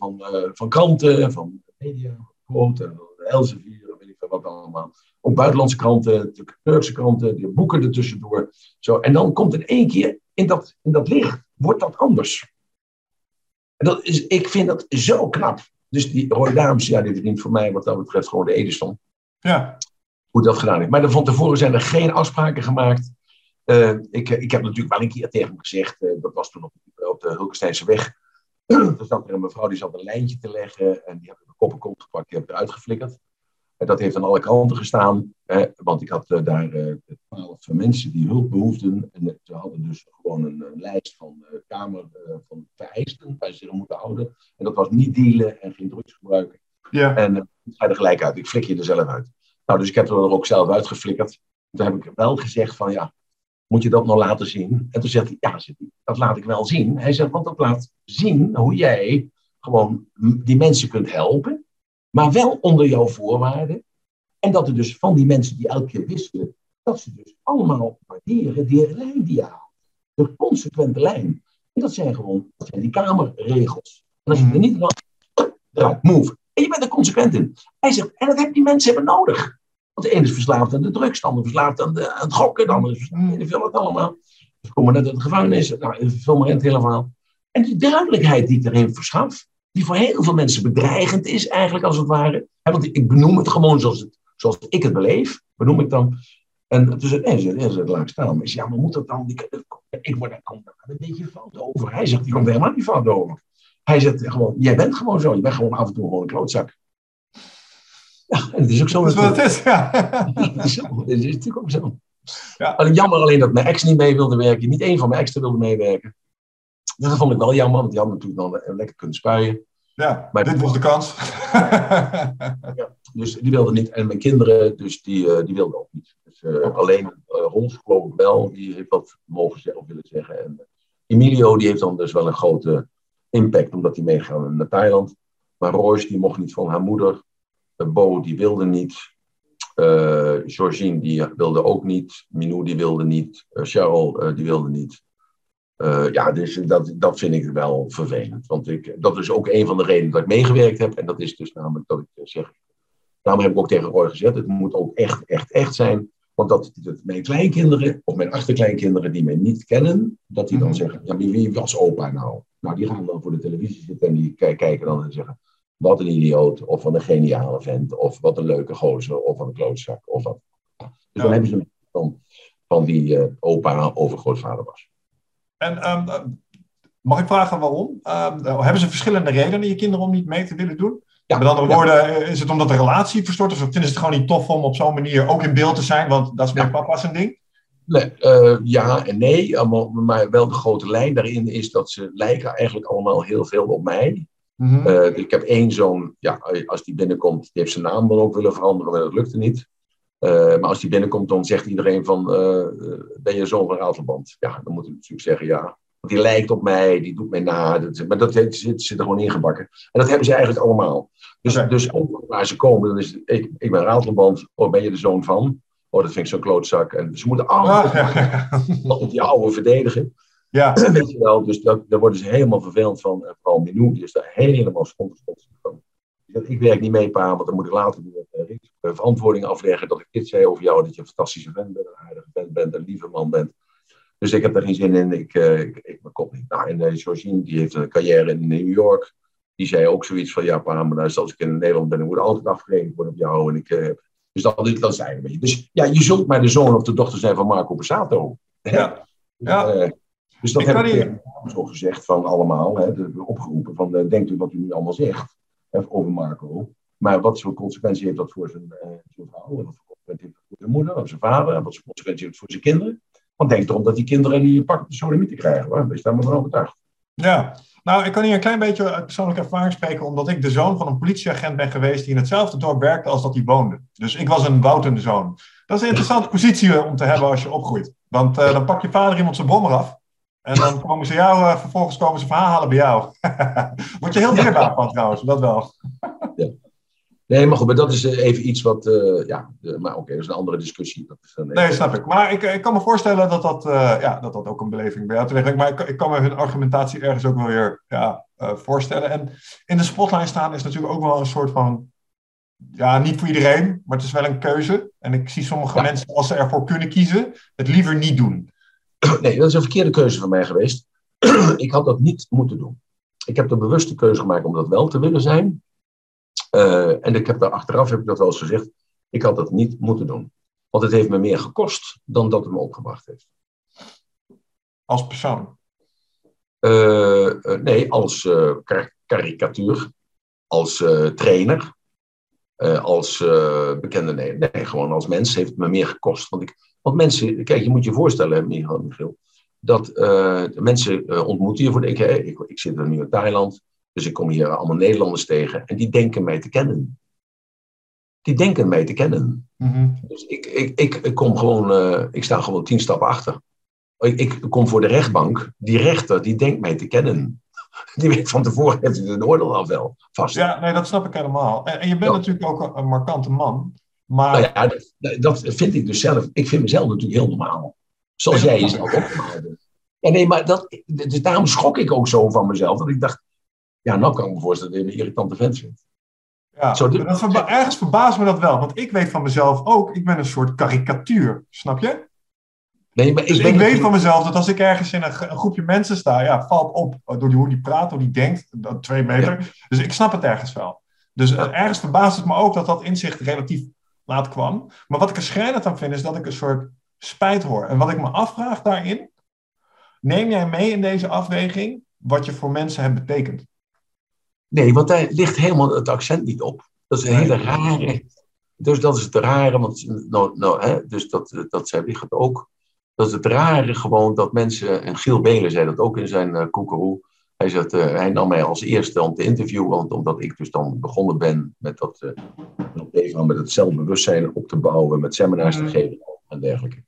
van kranten, van media, quoten, Elsevier, weet ik veel wat allemaal. Ook buitenlandse kranten, de Turkse kranten, de boeken ertussendoor. Zo. En dan komt in één keer, in dat licht, wordt dat anders. En dat is, ik vind dat zo knap. Dus die Roy Dames, ja, die verdient voor mij wat dat betreft gewoon de Edison. Ja. Hoe dat gedaan heeft. Maar van tevoren zijn er geen afspraken gemaakt. Ik heb natuurlijk wel een keer tegen hem gezegd, dat was toen op de Hulkensteinse weg. Er zat er een mevrouw die zat een lijntje te leggen en die had een koppenkont gepakt, die heb ik eruit geflikkerd. Dat heeft aan alle kanten gestaan, want ik had daar 12 mensen die hulp behoefden. En ze hadden dus gewoon een lijst van van vereisten waar ze zich moeten houden. En dat was niet dealen en geen drugs gebruiken. Ja. En ik ga er gelijk uit, ik flik je er zelf uit. Nou, dus ik heb er ook zelf uitgeflikkerd. Toen heb ik wel gezegd van ja, moet je dat nou laten zien? En toen zegt hij, ja, dat laat ik wel zien. Hij zegt, want dat laat zien hoe jij gewoon die mensen kunt helpen. Maar wel onder jouw voorwaarden. En dat er dus van die mensen die elke keer wisselen, dat ze dus allemaal waarderen die lijn die je haalt. De consequente lijn. En dat zijn die kamerregels. En als je er niet eruit move. En je bent er consequent in. Hij zegt, en dat hebben die mensen nodig. Want de ene is verslaafd aan de drugs, de ander verslaafd aan het gokken, de ander is verslaafd het allemaal. Ze komen net uit de gevangenis, nou, veel maar in het hele verhaal. En die duidelijkheid die ik erin verschaf, die voor heel veel mensen bedreigend is eigenlijk als het ware. Want ik benoem het gewoon zoals ik het beleef, benoem ik dan. En toen zei hij, laat staan. Maar ja, maar moet dat dan? Ik word daar een beetje fout over. Hij zegt, die komt helemaal niet fout over. Hij zegt gewoon, jij bent gewoon zo, je bent gewoon af en toe gewoon een klootzak. Ja, en het is ook zo. Dat is wat het is, ja. Het is natuurlijk ook zo. Ja. Jammer alleen dat mijn ex niet mee wilde werken. Niet één van mijn exen wilde meewerken. Dat vond ik wel jammer, want die had natuurlijk dan lekker kunnen spuien. Ja, maar dit was de kans. Ja, dus die wilde niet. En mijn kinderen, dus die wilden ook niet. Dus, alleen Rons, geloof ik wel, die heeft wat mogen zeggen of willen zeggen. En Emilio, die heeft dan dus wel een grote impact, omdat die meegaan naar Thailand. Maar Royce, die mocht niet van haar moeder. Bo, die wilde niet. Georgine, die wilde ook niet. Minou, die wilde niet. Cheryl, die wilde niet. Dus dat vind ik wel vervelend. Want dat is ook een van de redenen dat ik meegewerkt heb. En dat is dus namelijk dat ik zeg... Daarom heb ik ook tegen Roy gezegd, het moet ook echt, echt, echt zijn. Want dat mijn kleinkinderen of mijn achterkleinkinderen die mij niet kennen... Dat die dan zeggen, ja, wie was opa nou? Nou, die gaan dan voor de televisie zitten en die kijken dan en zeggen... Wat een idioot, of wat een geniale vent, of wat een leuke gozer, of wat een klootzak, of wat. Dus dan hebben ze een van wie opa overgrootvader was. En mag ik vragen waarom? Hebben ze verschillende redenen je kinderen om niet mee te willen doen? Ja, met andere woorden, is het omdat de relatie verstoort? Of vinden ze het gewoon niet tof om op zo'n manier ook in beeld te zijn? Want dat is mijn papa zijn ding. Nee, ja en nee, maar wel de grote lijn daarin is dat ze lijken eigenlijk allemaal heel veel op mij. Mm-hmm. Ik heb 1 zoon, ja, als die binnenkomt, die heeft zijn naam dan ook willen veranderen, maar dat lukte niet. Maar als die binnenkomt, dan zegt iedereen van, ben je zoon van Ratelband? Ja, dan moet ik natuurlijk zeggen, ja, Die lijkt op mij, die doet mij na. Maar dat zit er gewoon ingebakken. En dat hebben ze eigenlijk allemaal. Dus waar ze komen, dan is het, ik ben Ratelband, oh, ben je de zoon van? Oh, dat vind ik zo'n klootzak. En ze moeten allemaal die oude verdedigen. Ja. Weet je wel, dus daar worden ze helemaal vervelend van. En vooral Minou, die is daar helemaal schond van. Ik werk niet mee, pa, want dan moet ik later verantwoording afleggen dat ik dit zei over jou, dat je een fantastische vent bent, een aardige vent bent, een lieve man bent. Dus ik heb daar geen zin in. Ik kom niet. Nou, en Georgine, die heeft een carrière in New York. Die zei ook zoiets van, ja, pa, maar nou, als ik in Nederland ben, dan moet ik altijd afgerekend worden op jou. En dus dat is eigenlijk een beetje. Dus ja, je zult maar de zoon of de dochter zijn van Marco Borsato. Ja. Ja. Dus dat heb ik zo gezegd van allemaal, opgeroepen van, denkt u wat u nu allemaal zegt over Marco. Maar wat voor consequentie heeft dat voor zijn vrouw? Wat voor consequentie heeft dat voor zijn moeder, of zijn vader? En wat voor consequentie heeft dat voor zijn kinderen? Want denk erom dat die kinderen die je pakt de sodomieten krijgen. Hoor. Wees daar maar van overtuigd. Ja, nou, ik kan hier een klein beetje uit persoonlijke ervaring spreken, omdat ik de zoon van een politieagent ben geweest die in hetzelfde dorp werkte als dat hij woonde. Dus ik was een woutende zoon. Dat is een interessante positie om te hebben als je opgroeit. Want dan pakt je vader iemand zijn brommer af. En dan komen ze jou, vervolgens komen ze verhalen bij jou. Word je heel dierbaar van trouwens, dat wel. Ja. Nee, maar goed, maar dat is even iets wat... maar oké, dat is een andere discussie. Dat is even... Nee, snap ik. Maar ik kan me voorstellen dat ook een beleving bij jou terecht. Maar ik kan me hun argumentatie ergens ook wel weer voorstellen. En in de spotlight staan is natuurlijk ook wel een soort van... Ja, niet voor iedereen, maar het is wel een keuze. En ik zie sommige mensen, als ze ervoor kunnen kiezen, het liever niet doen. Nee, dat is een verkeerde keuze van mij geweest. Ik had dat niet moeten doen. Ik heb de bewuste keuze gemaakt om dat wel te willen zijn. En ik heb daar achteraf, heb ik dat wel eens gezegd, ik had dat niet moeten doen. Want het heeft me meer gekost dan dat het me opgebracht heeft. Als persoon? Nee, als karikatuur, als trainer, als bekende... Nee, gewoon als mens heeft het me meer gekost. Want mensen, kijk, je moet je voorstellen, Michiel, dat mensen ontmoeten je voor de... Ik zit er nu in Thailand, dus ik kom hier allemaal Nederlanders tegen. En die denken mij te kennen. Mm-hmm. Dus ik kom gewoon, ik sta gewoon 10 stappen achter. Ik kom voor de rechtbank. Die rechter, die denkt mij te kennen. Die weet van tevoren, heeft hij een oordeel al wel vast. Ja, nee, dat snap ik helemaal. En je bent natuurlijk ook een markante man. Maar... Nou ja, dat vind ik dus zelf. Ik vind mezelf natuurlijk heel normaal. Zoals jij jezelf ook normaal doet. Ja, nee, maar dus daarom schrok ik ook zo van mezelf. Dat ik dacht, ja, nou kan ik me voorstellen dat je een irritante vent vindt. Ja, zo, ergens verbaast me dat wel. Want ik weet van mezelf ook, ik ben een soort karikatuur. Snap je? Nee, maar ik weet van mezelf dat als ik ergens in een groepje mensen sta, valt op door hoe die praat, hoe die denkt, 2 meter. Ja. Dus ik snap het ergens wel. Dus ergens verbaast het me ook dat dat inzicht relatief laat kwam. Maar wat ik er schrijnend aan vind, is dat ik een soort spijt hoor. En wat ik me afvraag daarin, neem jij mee in deze afweging wat je voor mensen hebt betekend? Nee, want daar ligt helemaal het accent niet op. Dat is een hele rare... Dus dat is het rare, want dus dat zij ligt ook. Dat is het rare gewoon dat mensen... En Giel Beelen zei dat ook in zijn koekeroe. Hij zegt, hij nam mij als eerste om te interviewen, omdat ik dus dan begonnen ben met dat zelfbewustzijn op te bouwen, met seminars te geven en dergelijke.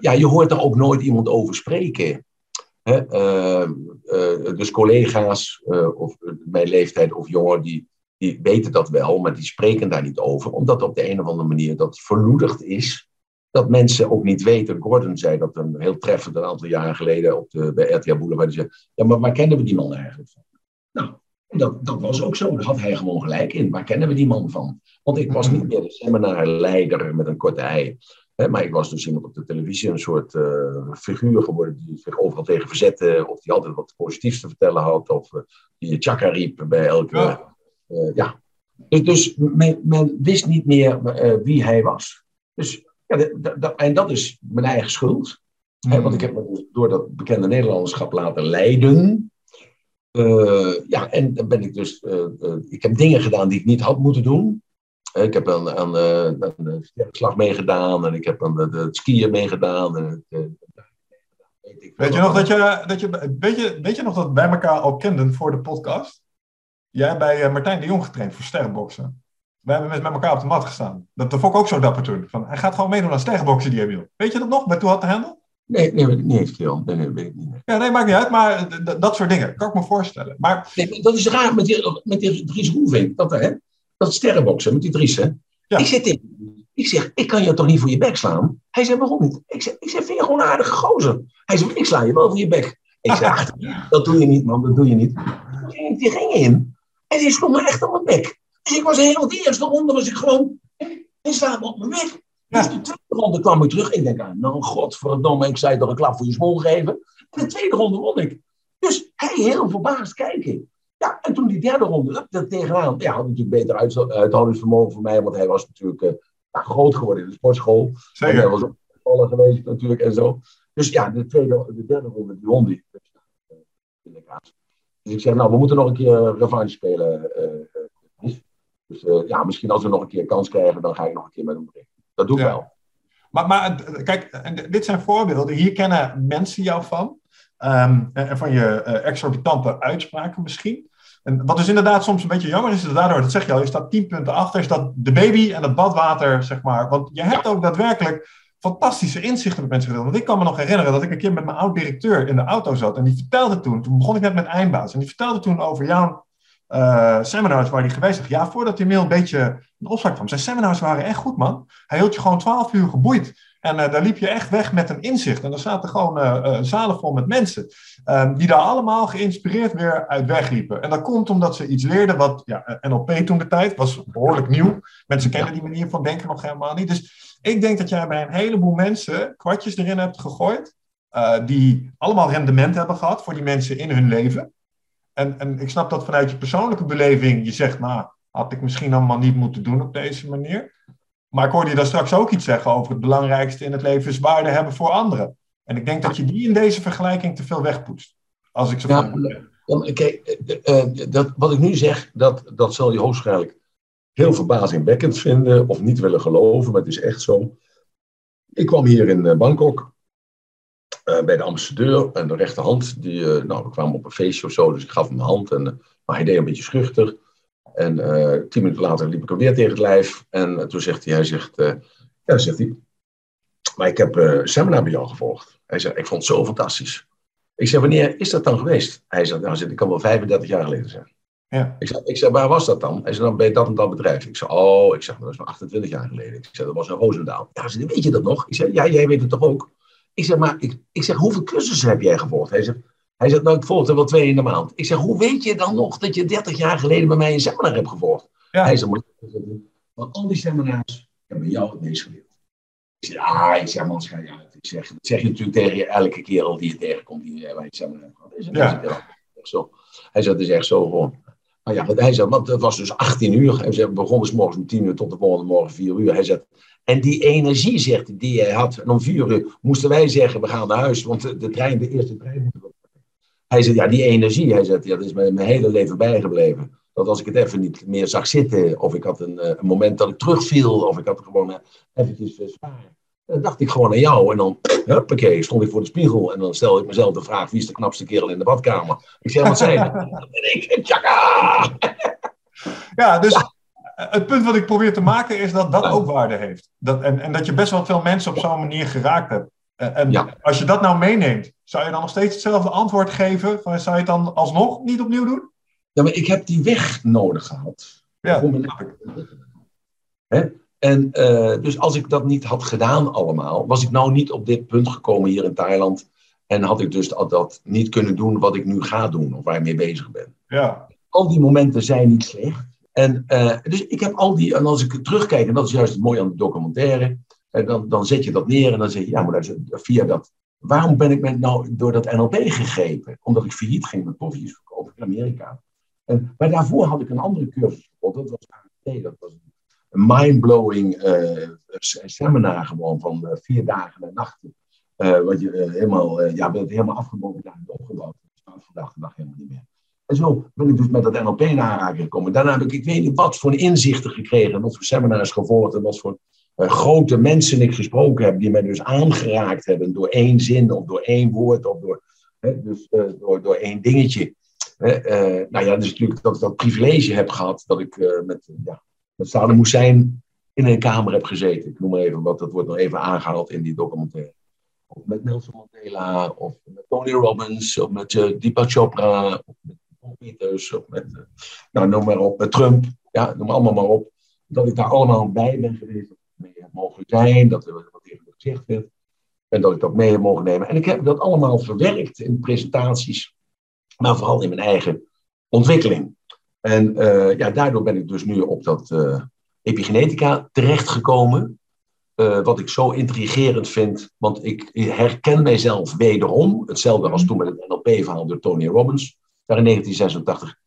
Je hoort daar ook nooit iemand over spreken. Hè? Dus collega's of mijn leeftijd of jonger, die weten dat wel, maar die spreken daar niet over, omdat op de een of andere manier dat verloedigd is. Dat mensen ook niet weten. Gordon zei dat een heel treffend een aantal jaren geleden bij RTL Boulevard. Die zei, ja, maar waar kennen we die man eigenlijk van? Nou, dat was ook zo. Daar had hij gewoon gelijk in. Waar kennen we die man van? Want ik was niet meer de seminarleider met een korte ei. Hè, maar ik was dus iemand op de televisie, een soort figuur geworden die zich overal tegen verzette. Of die altijd wat positiefs te vertellen had. Of die je tjaka riep bij elke... Dus men wist niet meer wie hij was. Dus... Ja, en dat is mijn eigen schuld. Hè, want ik heb me door dat bekende Nederlanderschap laten leiden. En dan ben ik dus... ik heb dingen gedaan die ik niet had moeten doen. Ik heb aan de sterrenslag meegedaan. En ik heb aan het skiën meegedaan. Weet je nog dat wij elkaar al kenden voor de podcast? Jij bij Martijn de Jong getraind voor sterrenboksen. We hebben met elkaar op de mat gestaan. Dat vond ik ook zo dapper toen. Hij gaat gewoon meedoen aan sterrenboksen, die Emiel. Weet je dat nog? Bij Toe had de Handel? Nee, weet ik niet eens, Giel. Nee, weet ik niet. Ja, nee, maakt niet uit, maar dat soort dingen. Kan ik me voorstellen. Maar... Nee, dat is raar met die Dries Roeven. Dat sterrenboksen met die Dries, hè. Ja. Ik zit in. Ik zeg, ik kan je toch niet voor je bek slaan? Hij zei, waarom niet? Ik zeg, vind je gewoon een aardige gozer? Hij zei, ik sla je wel voor je bek. Ik zeg, dat doe je niet, man, dat doe je niet. Die ging in. En die sloeg me echt op mijn bek. Dus ik was helemaal de eerste ronde, was ik gewoon... Hij slaat me op mijn bek. Ja. Dus de tweede ronde kwam ik terug. Ik denk, nou godverdomme, ik zei toch een klap voor je smoel geven. En de tweede ronde won ik. Dus hij heel verbaasd kijken. Ja, en toen die derde ronde, dat tegenaan... Ja, had natuurlijk beter uithoudingsvermogen voor mij, want hij was natuurlijk... groot geworden in de sportschool. Zeker. En hij was ook voetballer geweest natuurlijk en zo. Dus ja, de derde ronde, die won die. Dus ik zeg, nou, we moeten nog een keer revanche spelen. Dus misschien als we nog een keer kans krijgen, dan ga ik nog een keer met hem beginnen. Dat doe ik wel. Maar kijk, dit zijn voorbeelden. Hier kennen mensen jou van. En van je exorbitante uitspraken misschien. En wat dus inderdaad soms een beetje jammer is, is daardoor, dat zeg je al, je staat 10 punten achter, is dat de baby en het badwater, zeg maar. Want je hebt ook daadwerkelijk fantastische inzichten met mensen gedeeld. Want ik kan me nog herinneren dat ik een keer met mijn oud-directeur in de auto zat en die vertelde toen begon ik net met Eindbaas, en die vertelde toen over jouw seminars waar hij geweest was. Ja, voordat die mail een beetje een opslag kwam. Zijn seminars waren echt goed, man. Hij hield je gewoon 12 uur geboeid. En daar liep je echt weg met een inzicht. En er zaten gewoon zalen vol met mensen. Die daar allemaal geïnspireerd weer uit wegliepen. En dat komt omdat ze iets leerden wat... Ja, NLP toen de tijd was behoorlijk nieuw. Mensen kennen die manier van denken nog helemaal niet. Dus ik denk dat jij bij een heleboel mensen kwartjes erin hebt gegooid. Die allemaal rendement hebben gehad voor die mensen in hun leven. En ik snap dat vanuit je persoonlijke beleving je zegt... Nou, had ik misschien allemaal niet moeten doen op deze manier. Maar ik hoorde je daar straks ook iets zeggen over het belangrijkste in het leven is waarde hebben voor anderen. En ik denk dat je die in deze vergelijking te veel wegpoetst. Als ik zo wat ik nu zeg, dat zal je hoogstwaarschijnlijk heel verbazingwekkend vinden of niet willen geloven, maar het is echt zo. Ik kwam hier in Bangkok bij de ambassadeur en de rechterhand, we kwamen op een feestje of zo, dus ik gaf hem mijn hand, maar hij deed een beetje schuchter. En 10 minuten later liep ik hem weer tegen het lijf. En toen zegt hij, maar ik heb een seminar bij jou gevolgd. Hij zegt, ik vond het zo fantastisch. Ik zeg, wanneer is dat dan geweest? Hij zegt, dat kan wel 35 jaar geleden zijn. Ja. Ik zeg, waar was dat dan? Hij zegt, dan bij dat en dat bedrijf. Ik zeg, dat is maar 28 jaar geleden. Ik zeg, dat was in Roosendaal. Ja, zei, weet je dat nog? Ik zeg, ja, jij weet het toch ook? Ik zeg, maar ik zeg, hoeveel cursussen heb jij gevolgd? Hij zegt, nou, ik volg er wel 2 in de maand. Ik zeg, hoe weet je dan nog dat je 30 jaar geleden bij mij een seminar hebt gevolgd? Ja. Hij zegt, van al die seminars hebben jou het meest geleerd. Ik zeg, man, schijn je uit. Ik zeg, dat zeg je natuurlijk tegen je elke kerel die je tegenkomt die bij het seminar heeft gehad. Hij zegt, het is echt zo gewoon. Maar ja, hij zegt, want het was dus 18 uur. Hij zegt, we begonnen 's morgens om 10 uur tot de volgende morgen 4 uur. Hij zegt, en die energie, zegt hij, die hij had. En om 4 uur moesten wij zeggen, we gaan naar huis. Want de eerste trein moet op. Hij zegt, ja, die energie, dat is mijn hele leven bijgebleven. Dat als ik het even niet meer zag zitten, of ik had een moment dat ik terugviel, of ik had gewoon eventjes zwaar. Dan dacht ik gewoon aan jou en dan, huppakee, stond ik voor de spiegel en dan stelde ik mezelf de vraag, wie is de knapste kerel in de badkamer? Ik zeg, wat zei dat? En ik zeg, tjaka! Ja, dus het punt wat ik probeer te maken is dat dat ook waarde heeft. En dat je best wel veel mensen op zo'n manier geraakt hebt. En als je dat nou meeneemt, zou je dan nog steeds hetzelfde antwoord geven? Zou je het dan alsnog niet opnieuw doen? Ja, maar ik heb die weg nodig gehad. Ja, dus als ik dat niet had gedaan allemaal, was ik nou niet op dit punt gekomen hier in Thailand. En had ik dus dat niet kunnen doen wat ik nu ga doen of waar ik mee bezig ben. Ja. Al die momenten zijn niet slecht. Dus ik heb al die, en als ik terugkijk, en dat is juist het mooie aan de documentaire. Dan zet je dat neer en dan zeg je, ja, maar via dat... Waarom ben ik door dat NLP gegrepen? Omdat ik failliet ging met koffies verkopen in Amerika. Maar daarvoor had ik een andere cursus gevolgd. Dat was ANT, dat was een mindblowing seminar gewoon van 4 dagen en nachten. Wat je helemaal afgebroken daar opgebouwd. Dat staat vandaag de dag helemaal niet meer. En zo ben ik dus met dat NLP naar aanraking gekomen. Daarna heb ik weet niet wat voor inzichten gekregen. Wat voor seminars gevolgd en wat voor... grote mensen ik gesproken heb, die mij dus aangeraakt hebben door één zin of door één woord of door één dingetje. Dus natuurlijk dat ik dat privilege heb gehad dat ik met Staduw Moesijn in een kamer heb gezeten. Ik noem maar even, want dat wordt nog even aangehaald in die documentaire. Of met Nelson Mandela, of met Tony Robbins, of met Deepak Chopra, of met Peters, of met, nou noem maar op, met Trump. Ja, noem allemaal maar op. Dat ik daar allemaal bij ben geweest, dat ik mee heb mogen zijn, dat er wat even gezegd werd. En dat ik dat mee heb mogen nemen. En ik heb dat allemaal verwerkt in presentaties, maar vooral in mijn eigen ontwikkeling. En ja, daardoor ben ik dus nu op dat epigenetica terechtgekomen. Wat ik zo intrigerend vind, want ik herken mijzelf wederom. Hetzelfde als toen met het NLP-verhaal door Tony Robbins, daar in 1986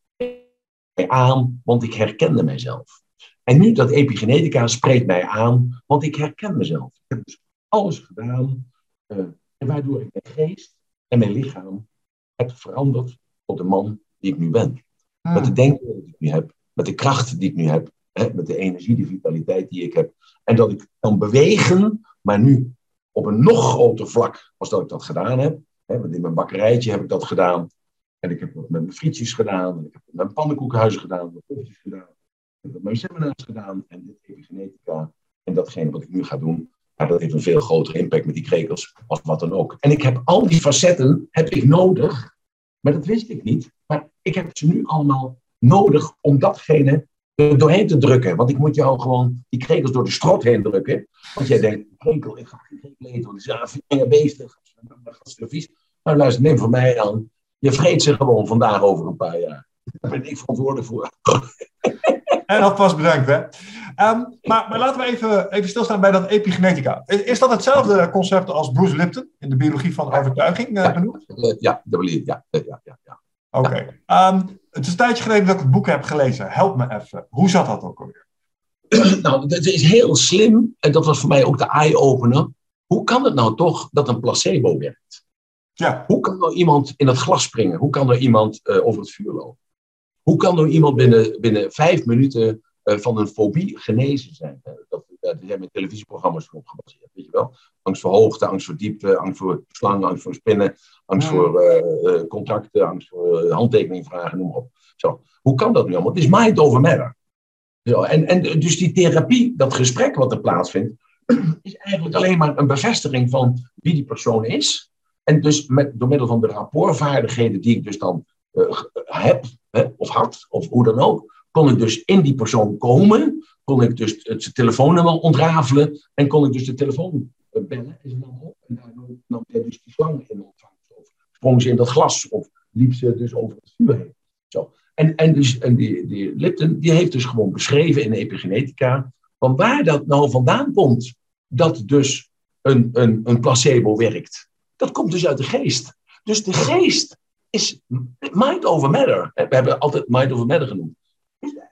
aan, want ik herkende mijzelf. En nu dat epigenetica spreekt mij aan, want ik herken mezelf. Ik heb dus alles gedaan, waardoor ik mijn geest en mijn lichaam heb veranderd tot de man die ik nu ben. Met de denken die ik nu heb, met de kracht die ik nu heb, hè, met de energie, de vitaliteit die ik heb. En dat ik kan bewegen, maar nu op een nog groter vlak als dat ik dat gedaan heb. Hè, want in mijn bakkerijtje heb ik dat gedaan. En ik heb dat met mijn frietjes gedaan. En ik heb dat met mijn pannenkoekenhuizen gedaan. Met mijn frietjes gedaan. Ik heb dat met mijn seminars gedaan. En dit epigenetica. En datgene wat ik nu ga doen. Maar dat heeft een veel grotere impact met die krekels. Als wat dan ook. En ik heb al die facetten heb ik nodig. Maar dat wist ik niet. Maar ik heb ze nu allemaal nodig om datgene doorheen te drukken. Want ik moet jou gewoon die krekels door de strot heen drukken. Want jij denkt, krekel, ik ga geen krekel eten. Want het is vingerbeesten. Dat is vies. Nou luister, neem voor mij aan. Je vreet ze gewoon vandaag over een paar jaar. Daar ben ik verantwoordelijk voor. En alvast bedankt, hè. Maar laten we even stilstaan bij dat epigenetica. Is dat hetzelfde concept als Bruce Lipton in de biologie van overtuiging benoemd? Ja, dat bedoel ik. Ja. Oké. Het is een tijdje geleden dat ik het boek heb gelezen. Help me even. Hoe zat dat ook alweer? Nou, dat is heel slim. En dat was voor mij ook de eye-opener. Hoe kan het nou toch dat een placebo werkt? Ja. Hoe kan nou iemand in het glas springen? Hoe kan nou iemand over het vuur lopen? Hoe kan nou iemand binnen 5 minuten van een fobie genezen zijn? Daar zijn met televisieprogramma's op gebaseerd, weet je wel? Angst voor hoogte, angst voor diepte, angst voor slangen, angst voor spinnen, angst voor contracten, angst voor handtekeningvragen, noem maar op. Zo. Hoe kan dat nu allemaal? Het is mind over matter. Zo. En dus die therapie, dat gesprek wat er plaatsvindt, is eigenlijk alleen maar een bevestiging van wie die persoon is. En dus door middel van de rapportvaardigheden die ik dus dan heb, of had, of hoe dan ook, kon ik dus in die persoon komen, kon ik dus het telefoonnummer ontrafelen en kon ik dus de telefoon bellen en ze nam op. En daardoor nam hij dus die slang in ontvangst. Of sprong ze in dat glas, of liep ze dus over het vuur heen. Zo. En die Lipton, die heeft dus gewoon beschreven in epigenetica van waar dat nou vandaan komt, dat dus een placebo werkt. Dat komt dus uit de geest. Dus de geest is mind over matter. We hebben altijd mind over matter genoemd.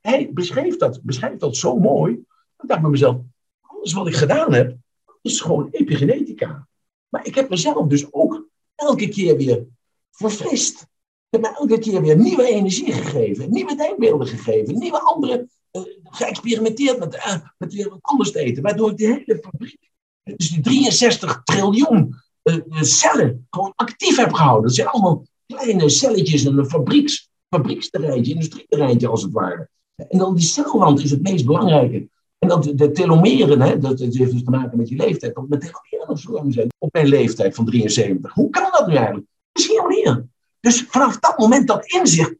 Hij beschrijft dat zo mooi. Ik dacht bij mezelf, alles wat ik gedaan heb, is gewoon epigenetica. Maar ik heb mezelf dus ook elke keer weer verfrist. Ik heb me elke keer weer nieuwe energie gegeven. Nieuwe denkbeelden gegeven. Nieuwe andere, geëxperimenteerd met weer wat anders te eten. Waardoor ik de hele fabriek, dus die 63 triljoen... cellen gewoon actief heb gehouden. Dat zijn allemaal kleine celletjes in een fabrieksterreintje, industrieterreintje als het ware. En dan die celwand is het meest belangrijke. En dat de telomeren, hè, dat heeft dus te maken met je leeftijd. Want mijn telomeren nog zo lang zijn op mijn leeftijd van 73. Hoe kan dat nu eigenlijk? Dat is heel leer. Dus vanaf dat moment, dat inzicht,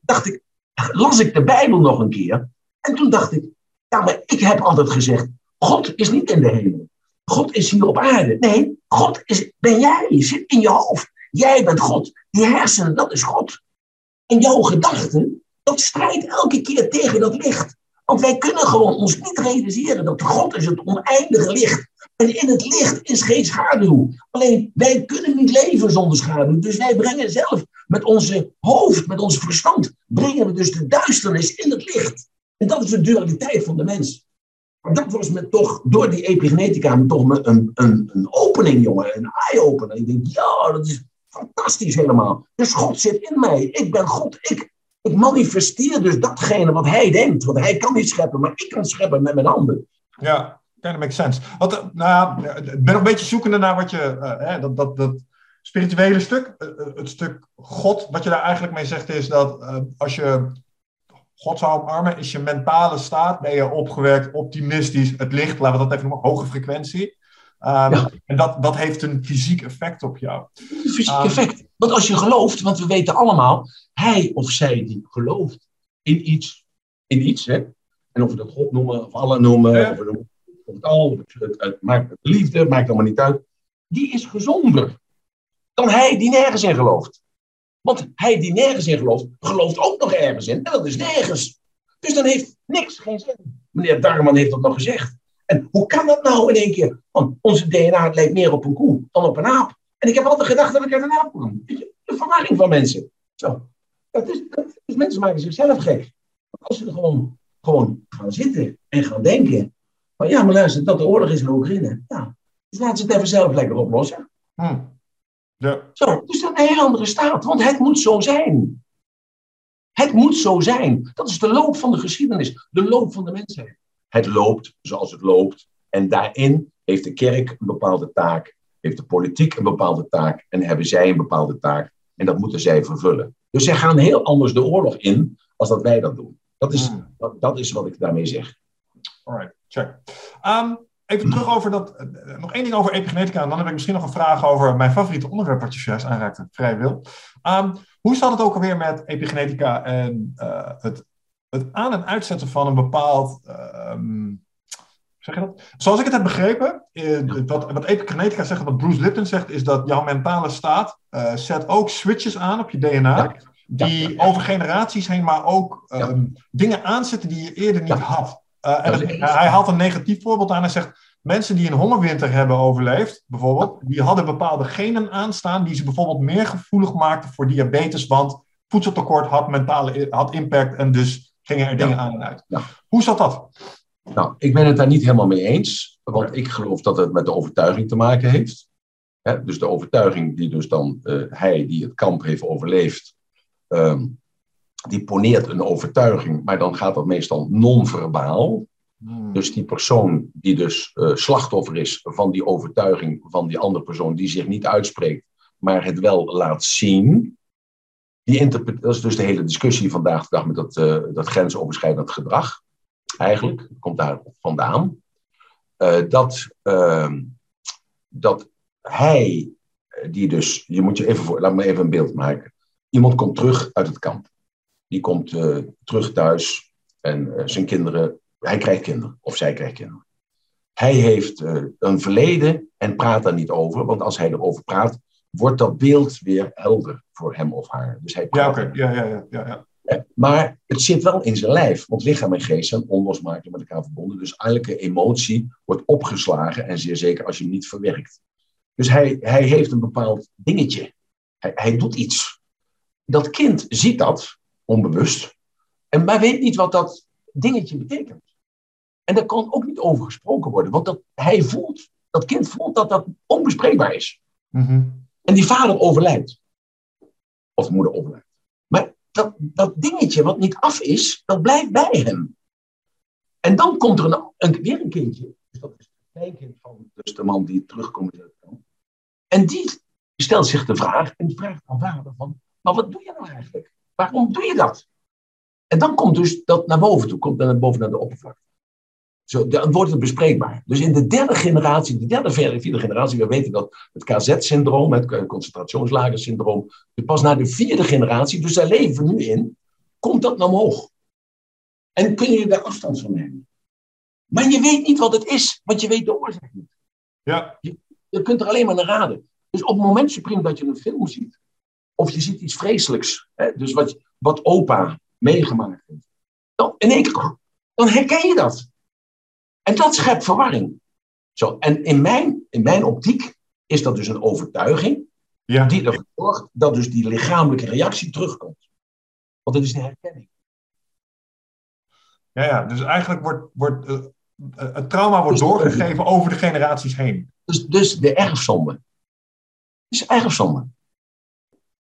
las ik de Bijbel nog een keer. En toen dacht ik, ja, maar ik heb altijd gezegd, God is niet in de hemel. God is hier op aarde. Nee, God ben jij. Zit in je hoofd. Jij bent God. Die hersenen, dat is God. En jouw gedachten, dat strijdt elke keer tegen dat licht. Want wij kunnen gewoon ons niet realiseren dat God is het oneindige licht. En in het licht is geen schaduw. Alleen, wij kunnen niet leven zonder schaduw. Dus wij brengen zelf met onze hoofd, met ons verstand, brengen we dus de duisternis in het licht. En dat is de dualiteit van de mens. Dat was me toch, door die epigenetica, toch een opening, jongen. Een eye-opener. Ik denk, ja, dat is fantastisch helemaal. Dus God zit in mij. Ik ben God. Ik manifesteer dus datgene wat hij denkt. Want hij kan niet scheppen, maar ik kan scheppen met mijn handen. Ja, dat makes sense. Want, nou, ik ben een beetje zoekende naar wat je... dat spirituele stuk, het stuk God, wat je daar eigenlijk mee zegt is dat als je... God zou omarmen, is je mentale staat, ben je opgewekt, optimistisch, het licht, laten we dat even noemen, hoge frequentie. En dat heeft een fysiek effect op jou. Een fysiek effect. Want als je gelooft, want we weten allemaal, hij of zij die gelooft in iets, hè? En of we dat God noemen, of Allah noemen, of het al, het maakt de liefde, het maakt allemaal niet uit. Die is gezonder dan hij die nergens in gelooft. Want hij die nergens in gelooft, gelooft ook nog ergens in. En dat is nergens. Dus dan heeft niks geen zin. Meneer Darman heeft dat nog gezegd. En hoe kan dat nou in één keer? Want onze DNA lijkt meer op een koe dan op een aap. En ik heb altijd gedacht dat ik uit een aap kwam. De verwarring van mensen. Zo. Dus mensen maken zichzelf gek. Als ze er gewoon gaan zitten en gaan denken. Van ja, maar luister, dat de oorlog is in Oekraïne. Ja, dus laten ze het even zelf lekker oplossen. Ja. Zo, dus dat is een heel andere staat. Want het moet zo zijn. Het moet zo zijn. Dat is de loop van de geschiedenis. De loop van de mensheid. Het loopt zoals het loopt. En daarin heeft de kerk een bepaalde taak. Heeft de politiek een bepaalde taak. En hebben zij een bepaalde taak. En dat moeten zij vervullen. Dus zij gaan heel anders de oorlog in als dat wij dat doen. Dat is wat ik daarmee zeg. Alright, check. Even terug over dat. Nog één ding over epigenetica. En dan heb ik misschien nog een vraag over mijn favoriete onderwerp, wat je juist aanraakte, vrij wil. Hoe staat het ook alweer met epigenetica en het aan- en uitzetten van een bepaald. Zeg je dat? Zoals ik het heb begrepen, wat epigenetica zegt, wat Bruce Lipton zegt, is dat jouw mentale staat zet ook switches aan op je DNA. Ja. Die over generaties heen, maar ook dingen aanzetten die je eerder niet had. Hij haalt een negatief voorbeeld aan. Hij zegt, mensen die een hongerwinter hebben overleefd, bijvoorbeeld, die hadden bepaalde genen aanstaan die ze bijvoorbeeld meer gevoelig maakten voor diabetes, want voedseltekort had impact en dus gingen er dingen aan en uit. Ja. Hoe zat dat? Nou, ik ben het daar niet helemaal mee eens, want ik geloof dat het met de overtuiging te maken heeft. Hè? Dus de overtuiging die dus dan hij die het kamp heeft overleefd, die poneert een overtuiging, maar dan gaat dat meestal non-verbaal. Dus die persoon die dus slachtoffer is van die overtuiging van die andere persoon die zich niet uitspreekt, maar het wel laat zien. Dat is dus de hele discussie vandaag de dag met dat grensoverschrijdend gedrag. Eigenlijk, dat komt daar vandaan. Dat hij, die dus, je moet je even voor, laat me even een beeld maken. Iemand komt terug uit het kamp. Die komt terug thuis en zijn kinderen, hij krijgt kinderen of zij krijgt kinderen. Hij heeft een verleden en praat daar niet over, want als hij erover praat, wordt dat beeld weer helder voor hem of haar. Dus hij praat Maar het zit wel in zijn lijf, want lichaam en geest zijn onlosmakelijk met elkaar verbonden. Dus elke emotie wordt opgeslagen en zeer zeker als je hem niet verwerkt. Dus hij heeft een bepaald dingetje. Hij doet iets. Dat kind ziet dat, onbewust, maar weet niet wat dat dingetje betekent. En daar kan ook niet over gesproken worden, want dat kind voelt dat dat onbespreekbaar is. Mm-hmm. En die vader overlijdt. Of de moeder overlijdt. Maar dat dingetje wat niet af is, dat blijft bij hem. En dan komt er weer een kindje. Dus dat is het kleinkind van dus de man die terugkomt. En die stelt zich de vraag, en die vraagt aan vader van, maar wat doe je nou eigenlijk? Waarom doe je dat? En dan komt dus dat naar boven toe. Komt dan naar boven naar de oppervlakte. Zo, dan wordt het bespreekbaar. Dus in de derde generatie, de derde, vierde generatie, we weten dat het KZ-syndroom, het concentrationslagersyndroom, pas na de vierde generatie, dus daar leven we nu in, komt dat naar omhoog. En kun je daar afstand van nemen. Maar je weet niet wat het is, want je weet de oorzaak niet. Ja. Je kunt er alleen maar naar raden. Dus op het moment supreme dat je een film ziet, of je ziet iets vreselijks. Hè? Dus wat opa meegemaakt heeft. Dan, in één keer, dan herken je dat. En dat schept verwarring. Zo, en in mijn optiek is dat dus een overtuiging. Ja. Die ervoor zorgt dat dus die lichamelijke reactie terugkomt. Want dat is de herkenning. Ja, dus eigenlijk wordt het trauma wordt dus doorgegeven over de generaties heen. Dus de erfzonde. Het is erfzonde.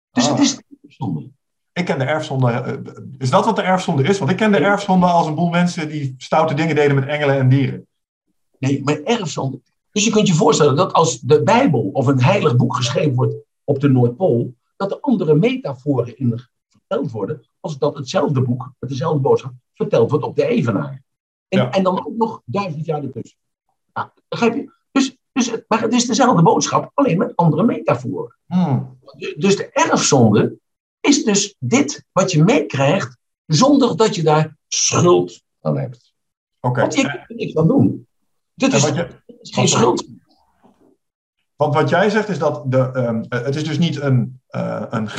Dus het is de erfzonde. Ik ken de erfzonde. Is dat wat de erfzonde is? Want ik ken de erfzonde als een boel mensen die stoute dingen deden met engelen en dieren. Nee, maar erfzonde. Dus je kunt je voorstellen dat als de Bijbel of een heilig boek geschreven wordt op de Noordpool, dat er andere metaforen in verteld worden, als dat hetzelfde boek met dezelfde boodschap verteld wordt op de Evenaar. En dan ook nog 1000 jaar ertussen. Ja, begrijp je? Dus Dus, maar het is dezelfde boodschap, alleen met andere metaforen. Dus de erfzonde is dus dit wat je meekrijgt, zonder dat je daar schuld aan hebt. Okay. Want je kunt er niks aan doen. Dit is, is geen schuld. Want wat jij zegt is dat het is dus niet een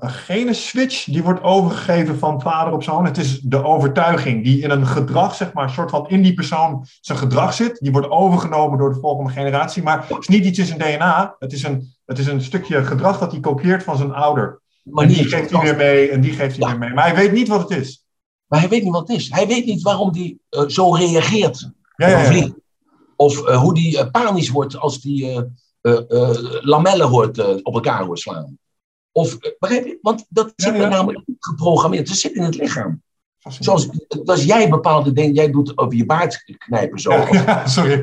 gene-switch die wordt overgegeven van vader op zoon. Het is de overtuiging die in een gedrag, zeg maar, een soort van in die persoon zijn gedrag zit. Die wordt overgenomen door de volgende generatie. Maar het is niet iets in zijn DNA. Het is een stukje gedrag dat hij kopieert van zijn ouder. Maar en die geeft hij weer mee en die geeft hij weer mee. Maar hij weet niet wat het is. Hij weet niet waarom hij zo reageert. Ja. Of hoe hij panisch wordt als hij... lamellen hoort, op elkaar hoort slaan. Of, begrijp je? Want dat zit er namelijk geprogrammeerd. Het zit in het lichaam. Zoals als jij bepaalde dingen, jij doet over je baard knijpen zo. Sorry.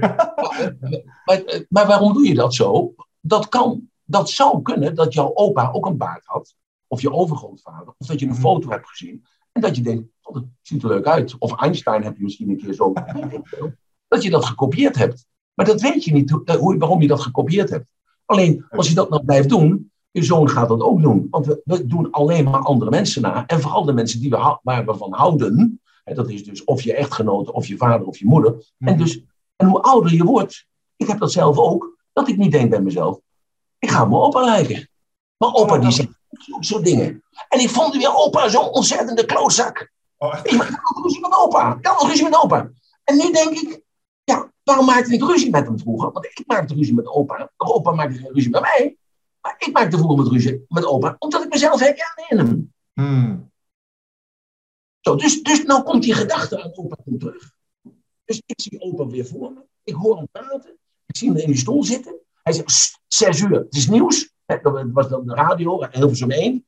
Maar waarom doe je dat zo? Dat zou kunnen dat jouw opa ook een baard had. Of je overgrootvader. Of dat je een foto hebt gezien. En dat je denkt, oh, dat ziet er leuk uit. Of Einstein heb je misschien een keer zo. Dat je dat gekopieerd hebt. Maar dat weet je niet waarom je dat gekopieerd hebt. Alleen, als je dat nou blijft doen, je zoon gaat dat ook doen. Want we doen alleen maar andere mensen na. En vooral de mensen waar we van houden. Hè, dat is dus of je echtgenote, of je vader, of je moeder. En hoe ouder je wordt, ik heb dat zelf ook, dat ik niet denk bij mezelf, ik ga mijn opa lijken. Mijn opa die zegt ook zo'n dingen. En ik vond weer opa zo'n ontzettende klootzak. Ik had nog ruzie met opa. En nu denk ik, waarom maakte ik ruzie met hem vroeger? Want ik maakte ruzie met opa. Opa maakte geen ruzie met mij. Maar ik maakte vroeger met ruzie met opa. Omdat ik mezelf herkende in hem. Zo, dus nou komt die gedachte aan opa terug. Dus ik zie opa weer voor me. Ik hoor hem praten. Ik zie hem in die stoel zitten. Hij zegt, 6 uur. Het is nieuws. Dat was dan de radio. Hilversum 1.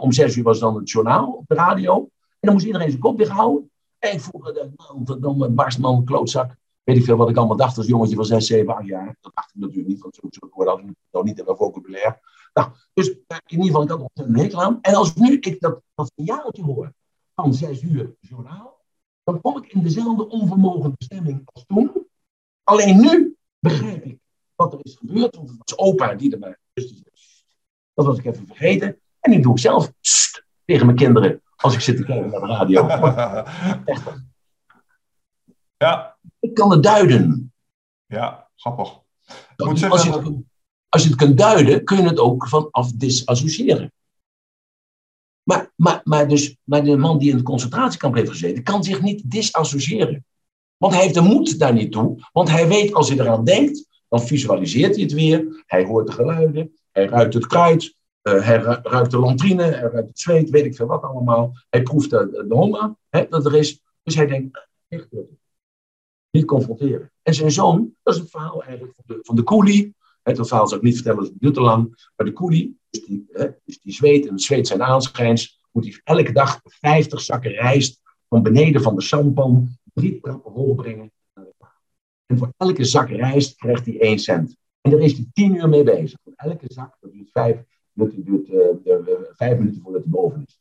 Om 6 uur was dan het journaal op de radio. En dan moest iedereen zijn kop dicht houden. En ik voelde, verdomme barstman, klootzak. Weet ik veel wat ik allemaal dacht als jongetje van 6, 7, 8 jaar. Dat dacht ik natuurlijk niet, want zo'n woord had ik nog niet in mijn vocabulaire. Nou, dus in ieder geval, ik had ontzettend een hekel aan. En als nu ik dat signaaltje hoor van 6 uur journaal, dan kom ik in dezelfde onvermogende stemming als toen. Alleen nu begrijp ik wat er is gebeurd, want het was opa die erbij. Dus dat was ik even vergeten. En nu doe ik zelf tegen mijn kinderen als ik zit te kijken naar de radio. Echt. Ja. Ik kan het duiden. Ja, grappig. Als je het kunt duiden, kun je het ook vanaf disassociëren. Maar de man die in de concentratiekamp heeft gezeten, kan zich niet disassociëren. Want hij heeft de moed daar niet toe. Want hij weet, als hij eraan denkt, dan visualiseert hij het weer. Hij hoort de geluiden. Hij ruikt het kruid. Hij ruikt de lantrine. Hij ruikt het zweet. Weet ik veel wat allemaal. Hij proeft de honger dat er is. Dus hij denkt, echt niet confronteren. En zijn zoon, dat is het verhaal eigenlijk van de coolie. Dat verhaal zal ik niet vertellen, dat is nu te lang. Maar de coolie, dus die zweet, en het zweet zijn aanschijns, moet hij elke dag 50 zakken rijst van beneden van de sampan 3 trappen hoog brengen. En voor elke zak rijst krijgt hij 1 cent. En daar is hij 10 uur mee bezig. Voor elke zak, dat duurt 5 minuten voordat hij boven is.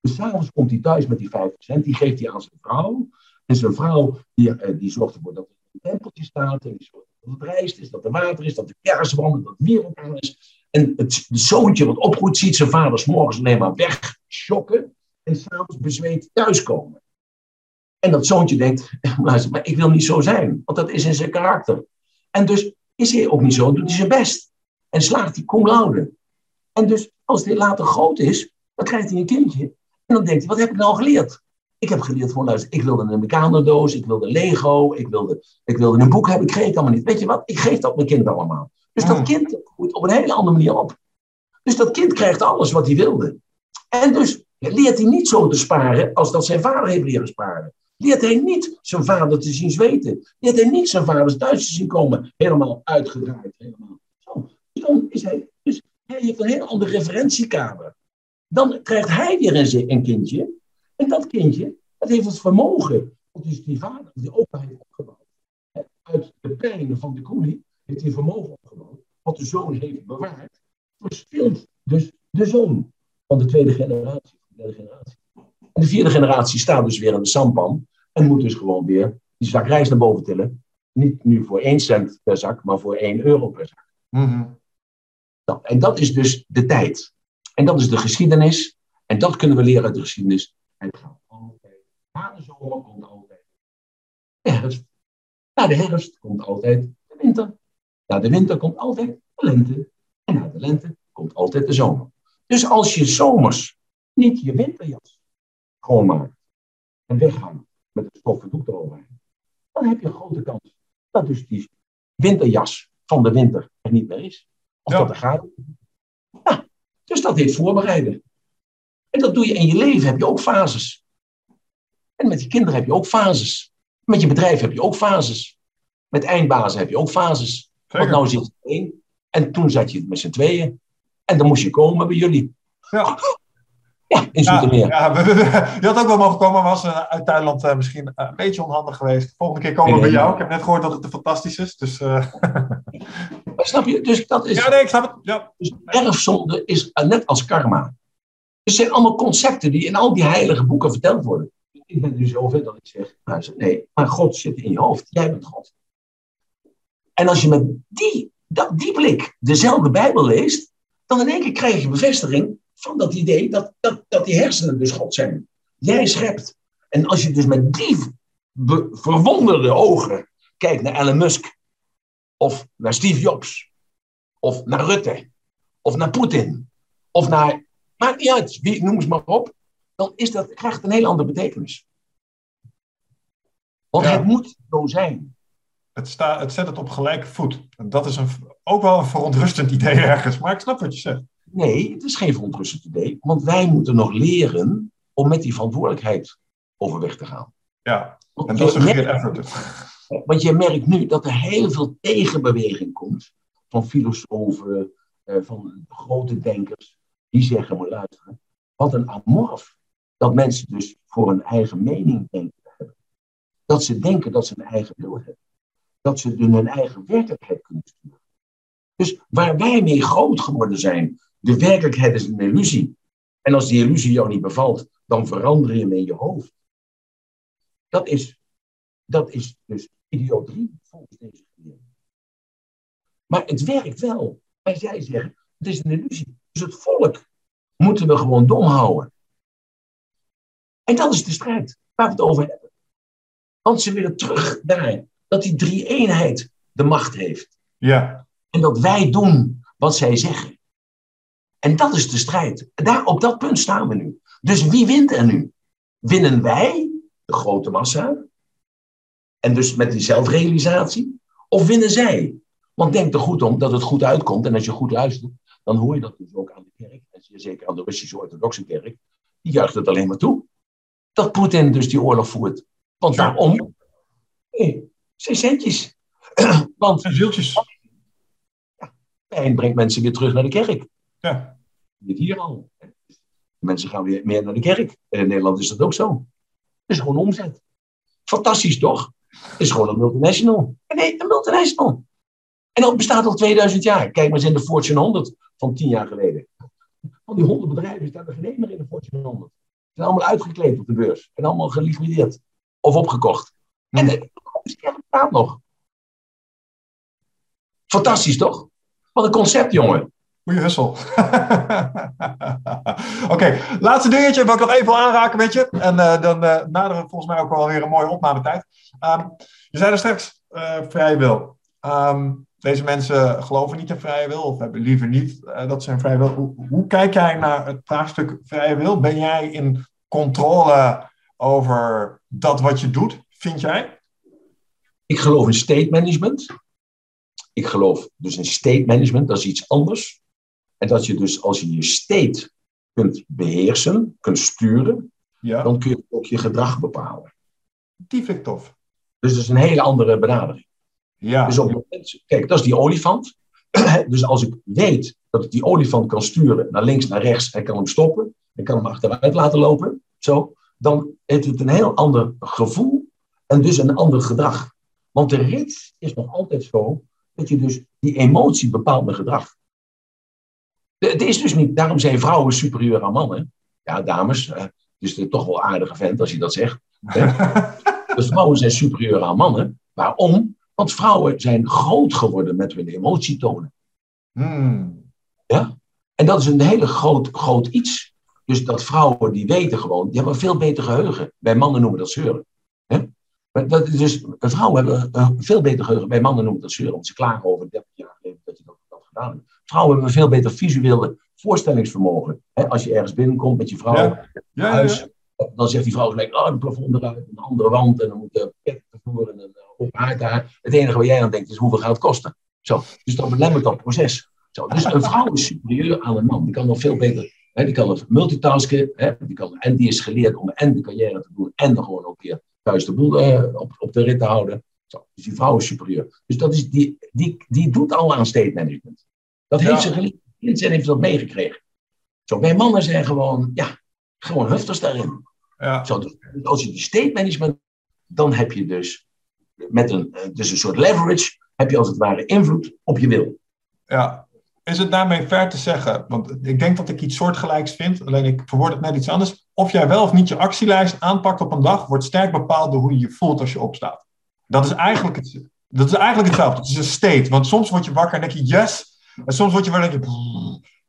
Dus 's avonds komt hij thuis met die 50 cent, die geeft hij aan zijn vrouw. En zijn vrouw, die zorgt ervoor dat er een tempeltje staat. En die zorgt dat het rijst is, dat er water is, dat er kerstbranden, dat het weer elkaar is. En het zoontje wat opgroeit, ziet zijn vader 's morgens alleen maar wegschokken. En s'avonds bezweet thuiskomen. En dat zoontje denkt, luister, maar ik wil niet zo zijn. Want dat is in zijn karakter. En dus is hij ook niet zo, doet hij zijn best. En slaagt hij cum laude. En dus als hij later groot is, dan krijgt hij een kindje. En dan denkt hij, wat heb ik nou geleerd? Ik heb geleerd van, luister, ik wilde een mekano-doos, ik wilde Lego, ik wilde een boek hebben, ik kreeg het allemaal niet. Weet je wat, ik geef dat mijn kind allemaal. Dus dat kind groeit op een hele andere manier op. Dus dat kind krijgt alles wat hij wilde. En dus leert hij niet zo te sparen als dat zijn vader heeft leren sparen. Leert hij niet zijn vader te zien zweten. Leert hij niet zijn vader thuis te zien komen. Helemaal uitgedraaid, helemaal zo. Dan is hij, dus hij heeft een heel andere referentiekamer. Dan krijgt hij weer een kindje. En dat kindje, dat heeft het vermogen, dat is die vader, die opa heeft opgebouwd. Uit de pijn van de koelie heeft hij vermogen opgebouwd, wat de zoon heeft bewaard, verspilt dus de zoon van de tweede generatie. En de vierde generatie staat dus weer aan de sampan en moet dus gewoon weer die zak rijst naar boven tillen. Niet nu voor 1 cent per zak, maar voor €1 per zak. Mm-hmm. Nou, en dat is dus de tijd. En dat is de geschiedenis. En dat kunnen we leren uit de geschiedenis. En het gaat altijd. Na de zomer komt altijd de herfst. Na de herfst komt altijd de winter. Na de winter komt altijd de lente. En na de lente komt altijd de zomer. Dus als je zomers niet je winterjas schoonmaakt en weghangt met een stoffen doek eroverheen, dan heb je een grote kans dat dus die winterjas van de winter er niet meer is. Of dat er gaat. Ja, dus dat heet voorbereiden. En dat doe je in je leven, heb je ook fases. En met je kinderen heb je ook fases. Met je bedrijf heb je ook fases. Met eindbazen heb je ook fases. Zeker. Want nu zit je 1 en toen zat je met z'n 2. En dan moest je komen bij jullie. Ja. Ja, in Zoetermeer. Ja, je had ook wel mogen komen, maar was uit Thailand misschien een beetje onhandig geweest. Volgende keer komen we bij jou. Ik heb net gehoord dat het fantastisch is. Dus, Snap je? Dus dat is, ja, nee, ik snap het. Ja. Dus erfzonde is net als karma. Dus het zijn allemaal concepten die in al die heilige boeken verteld worden. Ik ben nu zover dat ik zeg, nee, maar God zit in je hoofd. Jij bent God. En als je met die blik dezelfde Bijbel leest, dan in één keer krijg je bevestiging van dat idee dat die hersenen dus God zijn. Jij schept. En als je dus met die verwonderde ogen kijkt naar Elon Musk, of naar Steve Jobs, of naar Rutte, of naar Poetin, of naar, maakt niet uit, wie, noem eens maar op, dan is dat, krijgt het een heel andere betekenis. Want het moet zo zijn. Het zet het op gelijke voet. Dat is ook wel een verontrustend idee ergens, maar ik snap wat je zegt. Nee, het is geen verontrustend idee, want wij moeten nog leren om met die verantwoordelijkheid overweg te gaan. Ja, en dat is een meer effort. Want je merkt nu dat er heel veel tegenbeweging komt van filosofen, van grote denkers, die zeggen, maar luisteren, wat een amorf dat mensen dus voor hun eigen mening denken te hebben. Dat ze denken dat ze een eigen wil hebben. Dat ze hun eigen werkelijkheid kunnen sturen. Dus waar wij mee groot geworden zijn, de werkelijkheid is een illusie. En als die illusie jou niet bevalt, dan verander je hem in je hoofd. Dat is dus idioterie volgens deze geleerden. Maar het werkt wel. Wij zeggen, het is een illusie. Dus het volk moeten we gewoon dom houden. En dat is de strijd waar we het over hebben. Want ze willen terug naar dat die drie-eenheid de macht heeft. Ja. En dat wij doen wat zij zeggen. En dat is de strijd. Daar, op dat punt staan we nu. Dus wie wint er nu? Winnen wij, de grote massa? En dus met die zelfrealisatie? Of winnen zij? Want denk er goed om dat het goed uitkomt. En als je goed luistert, dan hoor je dat dus ook aan de kerk. En zeker aan de Russische orthodoxe kerk. Die juicht het alleen maar toe. Dat Poetin dus die oorlog voert. Want waarom? Nee, 6 centjes. Want zieltjes. Ja, pijn brengt mensen weer terug naar de kerk. Ja. Dit hier al. Mensen gaan weer meer naar de kerk. En in Nederland is dat ook zo. Het is gewoon omzet. Fantastisch toch? Het is gewoon een multinational. Nee, een multinational. En dat bestaat al 2000 jaar. Kijk maar eens in de Fortune 100 van 10 jaar geleden. Van die 100 bedrijven staan er geen één meer in de Fortune 100. Ze zijn allemaal uitgekleed op de beurs. En allemaal geliquideerd. Of opgekocht. En de kerk bestaat nog. Fantastisch toch? Wat een concept, jongen. Goeie hussel. Oké, laatste dingetje wil ik nog even aanraken met je. En dan naderen we volgens mij ook wel weer een mooie opnametijd. Je zei er straks vrije wil. Deze mensen geloven niet in vrije wil of hebben liever niet dat ze een vrije wil. Hoe kijk jij naar het vraagstuk vrije wil? Ben jij in controle over dat wat je doet, vind jij? Ik geloof in state management. Ik geloof dus in state management, dat is iets anders. En dat je dus als je je state kunt beheersen, kunt sturen, dan kun je ook je gedrag bepalen. Die vind ik tof. Dus dat is een hele andere benadering. Ja. Dus op moment, kijk, dat is die olifant. Dus als ik weet dat ik die olifant kan sturen naar links, naar rechts, en kan hem stoppen, en kan hem achteruit laten lopen, zo, dan heeft het een heel ander gevoel en dus een ander gedrag. Want de rit is nog altijd zo dat je dus die emotie bepaalt met gedrag. Het is dus niet, daarom zijn vrouwen superieur aan mannen. Ja, dames, het is toch wel aardige vent als je dat zegt. Hè? Dus vrouwen zijn superieur aan mannen. Waarom? Want vrouwen zijn groot geworden met hun emotietonen. Hmm. Ja? En dat is een hele groot iets. Dus dat vrouwen die weten gewoon, die hebben een veel beter geheugen. Bij mannen noemen dat zeuren. Hè? Maar dat is dus, vrouwen hebben een veel beter geheugen. Bij mannen noemen dat zeuren, want ze klagen over 30 jaar geleden dat je dat gedaan hebt. Vrouwen hebben een veel beter visueel voorstellingsvermogen. Hè? Als je ergens binnenkomt met je vrouw, huis, dan zegt die vrouw gelijk, een plafond eruit, een andere wand en dan moet de pet ervoor en een op haar daar. Het enige wat jij aan denkt is hoeveel gaat het kosten. Zo. Dus dat belemmert dat proces. Zo. Dus een vrouw is superieur aan een man. Die kan nog veel beter. Hè, die kan het multitasken. Hè, en die is geleerd om en de carrière te doen. En dan gewoon ook weer thuis de boel op de rit te houden. Zo. Dus die vrouw is superieur. Dus dat is, die doet al aan state management. Dat heeft ze geleerd. En heeft dat meegekregen. Zo. Bij mannen zijn gewoon, gewoon hufters daarin. Ja. Zo, dus als je die state management, dan heb je dus met een soort leverage, heb je als het ware invloed op je wil. Ja, is het daarmee fair te zeggen, want ik denk dat ik iets soortgelijks vind, alleen ik verwoord het net iets anders, of jij wel of niet je actielijst aanpakt op een dag, wordt sterk bepaald door hoe je je voelt als je opstaat. Dat is eigenlijk hetzelfde, het is een state, want soms word je wakker en denk je yes, en soms word je wel en denk je,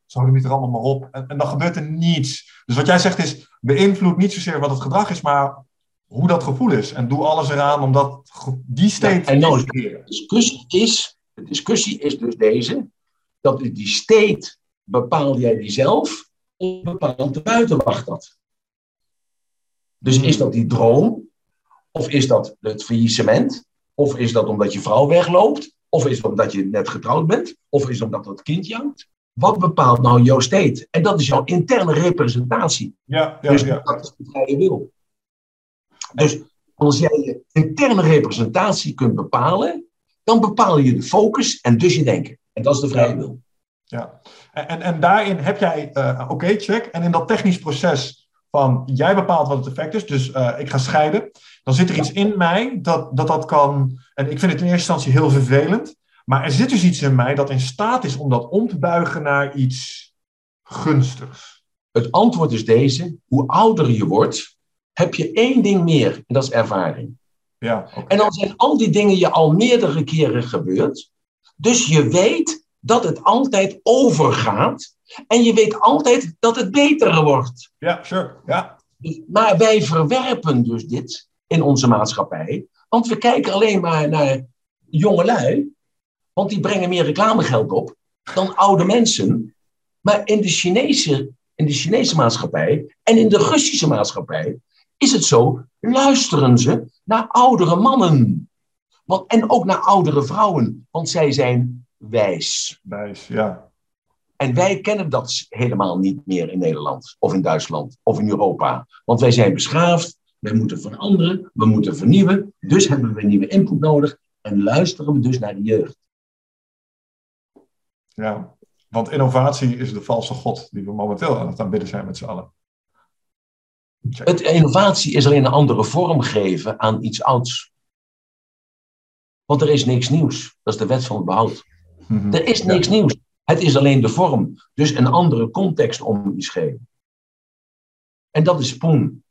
zo doe je het er allemaal maar op, en dan gebeurt er niets. Dus wat jij zegt is, beïnvloed niet zozeer wat het gedrag is, maar hoe dat gevoel is. En doe alles eraan om die state te creëren. De discussie is dus deze. Dat die state, bepaal jij die zelf, of bepaalt de buitenwacht dat? Dus is dat die droom? Of is dat het faillissement? Of is dat omdat je vrouw wegloopt? Of is dat omdat je net getrouwd bent? Of is dat omdat dat kind jankt? Wat bepaalt nou jouw state? En dat is jouw interne representatie. Ja. Dat is wat jij wil. Dus als jij je interne representatie kunt bepalen, dan bepaal je de focus en dus je denken. En dat is de vrije wil. Ja. En daarin heb jij, check. En in dat technisch proces van jij bepaalt wat het effect is, dus ik ga scheiden. Dan zit er iets in mij dat kan, en ik vind het in eerste instantie heel vervelend. Maar er zit dus iets in mij dat in staat is om dat om te buigen naar iets gunstigs. Het antwoord is deze. Hoe ouder je wordt, heb je één ding meer, en dat is ervaring. Ja, okay. En dan zijn al die dingen je al meerdere keren gebeurd. Dus je weet dat het altijd overgaat. En je weet altijd dat het beter wordt. Ja, sure. Ja. Maar wij verwerpen dus dit in onze maatschappij. Want we kijken alleen maar naar jongelui. Want die brengen meer reclamegeld op dan oude mensen. Maar in de Chinese maatschappij en in de Russische maatschappij is het zo, luisteren ze naar oudere mannen. En ook naar oudere vrouwen, want zij zijn wijs. Wijs, ja. En wij kennen dat helemaal niet meer in Nederland, of in Duitsland, of in Europa. Want wij zijn beschaafd, wij moeten veranderen, we moeten vernieuwen. Dus hebben we nieuwe input nodig en luisteren we dus naar de jeugd. Ja, want innovatie is de valse god die we momenteel aan het aanbidden zijn met z'n allen. Het innovatie is alleen een andere vorm geven aan iets ouds. Want er is niks nieuws. Dat is de wet van het behoud. Mm-hmm. Er is niks nieuws. Het is alleen de vorm. Dus een andere context om iets geven. En dat is spoen.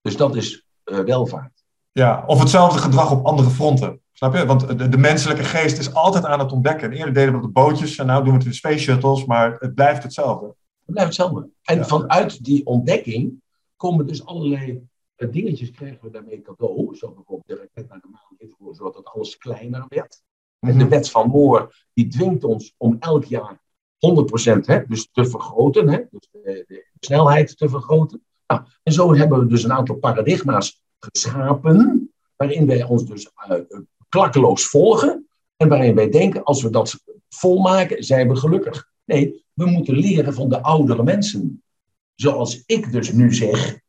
Dus dat is welvaart. Ja, of hetzelfde gedrag op andere fronten. Snap je? Want de menselijke geest is altijd aan het ontdekken. Eerder deden we het op de bootjes en nu doen we het in space shuttles. Maar het blijft hetzelfde. Het blijft hetzelfde. En vanuit die ontdekking komen dus allerlei dingetjes, krijgen we daarmee cadeau. Zo bijvoorbeeld de raket naar de maan heeft voor, zodat het alles kleiner werd. Mm-hmm. En de wet van Moore, die dwingt ons om elk jaar 100%, dus te vergroten. Dus de snelheid te vergroten. Nou, en zo hebben we dus een aantal paradigma's geschapen, waarin wij ons dus klakkeloos volgen. En waarin wij denken, als we dat volmaken, zijn we gelukkig. Nee, we moeten leren van de oudere mensen. Zoals ik dus nu zeg,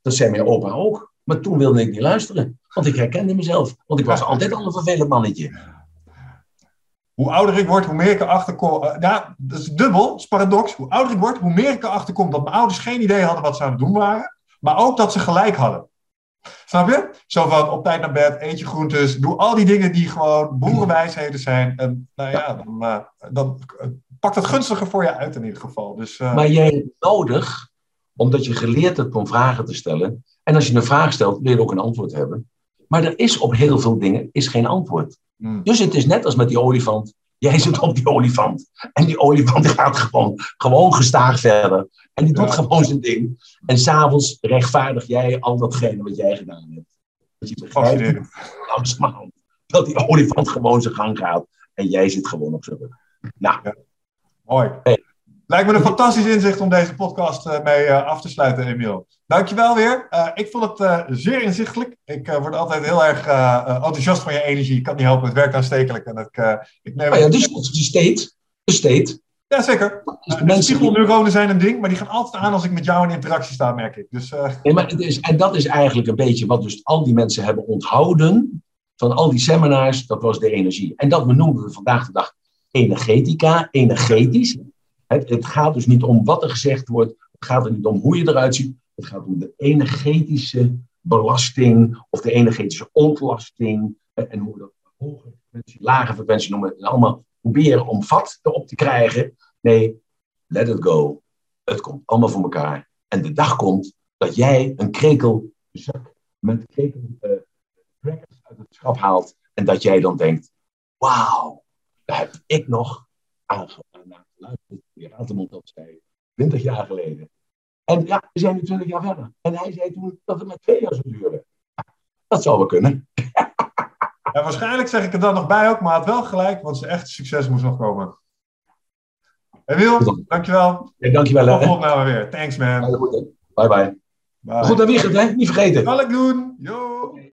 dat zei mijn opa ook. Maar toen wilde ik niet luisteren, want ik herkende mezelf. Want ik was altijd al een vervelend mannetje. Hoe ouder ik word, hoe meer ik erachter kom. Ja, dat is dubbel, dat is paradox. Hoe ouder ik word, hoe meer ik erachter kom dat mijn ouders geen idee hadden wat ze aan het doen waren. Maar ook dat ze gelijk hadden. Snap je? Zo van op tijd naar bed, eet je groentes. Doe al die dingen die gewoon boerenwijsheden zijn. En nou ja, dan pakt het gunstiger voor je uit in ieder geval. Dus, Maar jij hebt nodig, omdat je geleerd hebt om vragen te stellen. En als je een vraag stelt, wil je ook een antwoord hebben. Maar er is op heel veel dingen is geen antwoord. Dus het is net als met die olifant. Jij zit op die olifant. En die olifant gaat gewoon gestaag verder. En die doet gewoon zijn ding. En s'avonds rechtvaardig jij al datgene wat jij gedaan hebt. Dat je begrijpt dat die olifant gewoon zijn gang gaat. En jij zit gewoon op zijn rug. Nou. Ja. Mooi. Hey. Lijkt me een fantastisch inzicht om deze podcast mee af te sluiten, Emiel. Dankjewel weer. Ik vond het zeer inzichtelijk. Ik word altijd heel erg enthousiast van je energie. Ik kan niet helpen, het werkt aanstekelijk. En ik neem het steeds. Ja, zeker. Spiegelneuronen zijn een ding, maar die gaan altijd aan als ik met jou in interactie sta, merk ik. Dus, nee, maar en dat is eigenlijk een beetje wat dus al die mensen hebben onthouden van al die seminars. Dat was de energie. En dat benoemen we vandaag de dag energetica, energetisch. Het gaat dus niet om wat er gezegd wordt. Het gaat er niet om hoe je eruit ziet. Het gaat om de energetische belasting of de energetische ontlasting. En hoe we dat hoge frequentie, lage frequentie noemen. En allemaal proberen om vat erop te krijgen. Nee, let it go. Het komt allemaal voor elkaar. En de dag komt dat jij een krekelzak met krekelcrackers uit het schap haalt. En dat jij dan denkt, wauw, daar heb ik nog aan geluisterd. Die Ratelband dat zei 20 jaar geleden. En ja, we zijn nu 20 jaar verder. En hij zei toen dat het maar 2 jaar zou duren. Dat zou wel kunnen. Ja, waarschijnlijk zeg ik er dan nog bij ook, maar het wel gelijk, want zijn echte succes moest nog komen. Emiel, dankjewel. Ja, dankjewel. Tot de opname weer. Thanks, man. Ja, goed, bye. Goed aan Wiegert, hè? Niet vergeten. Zal ik doen. Yo.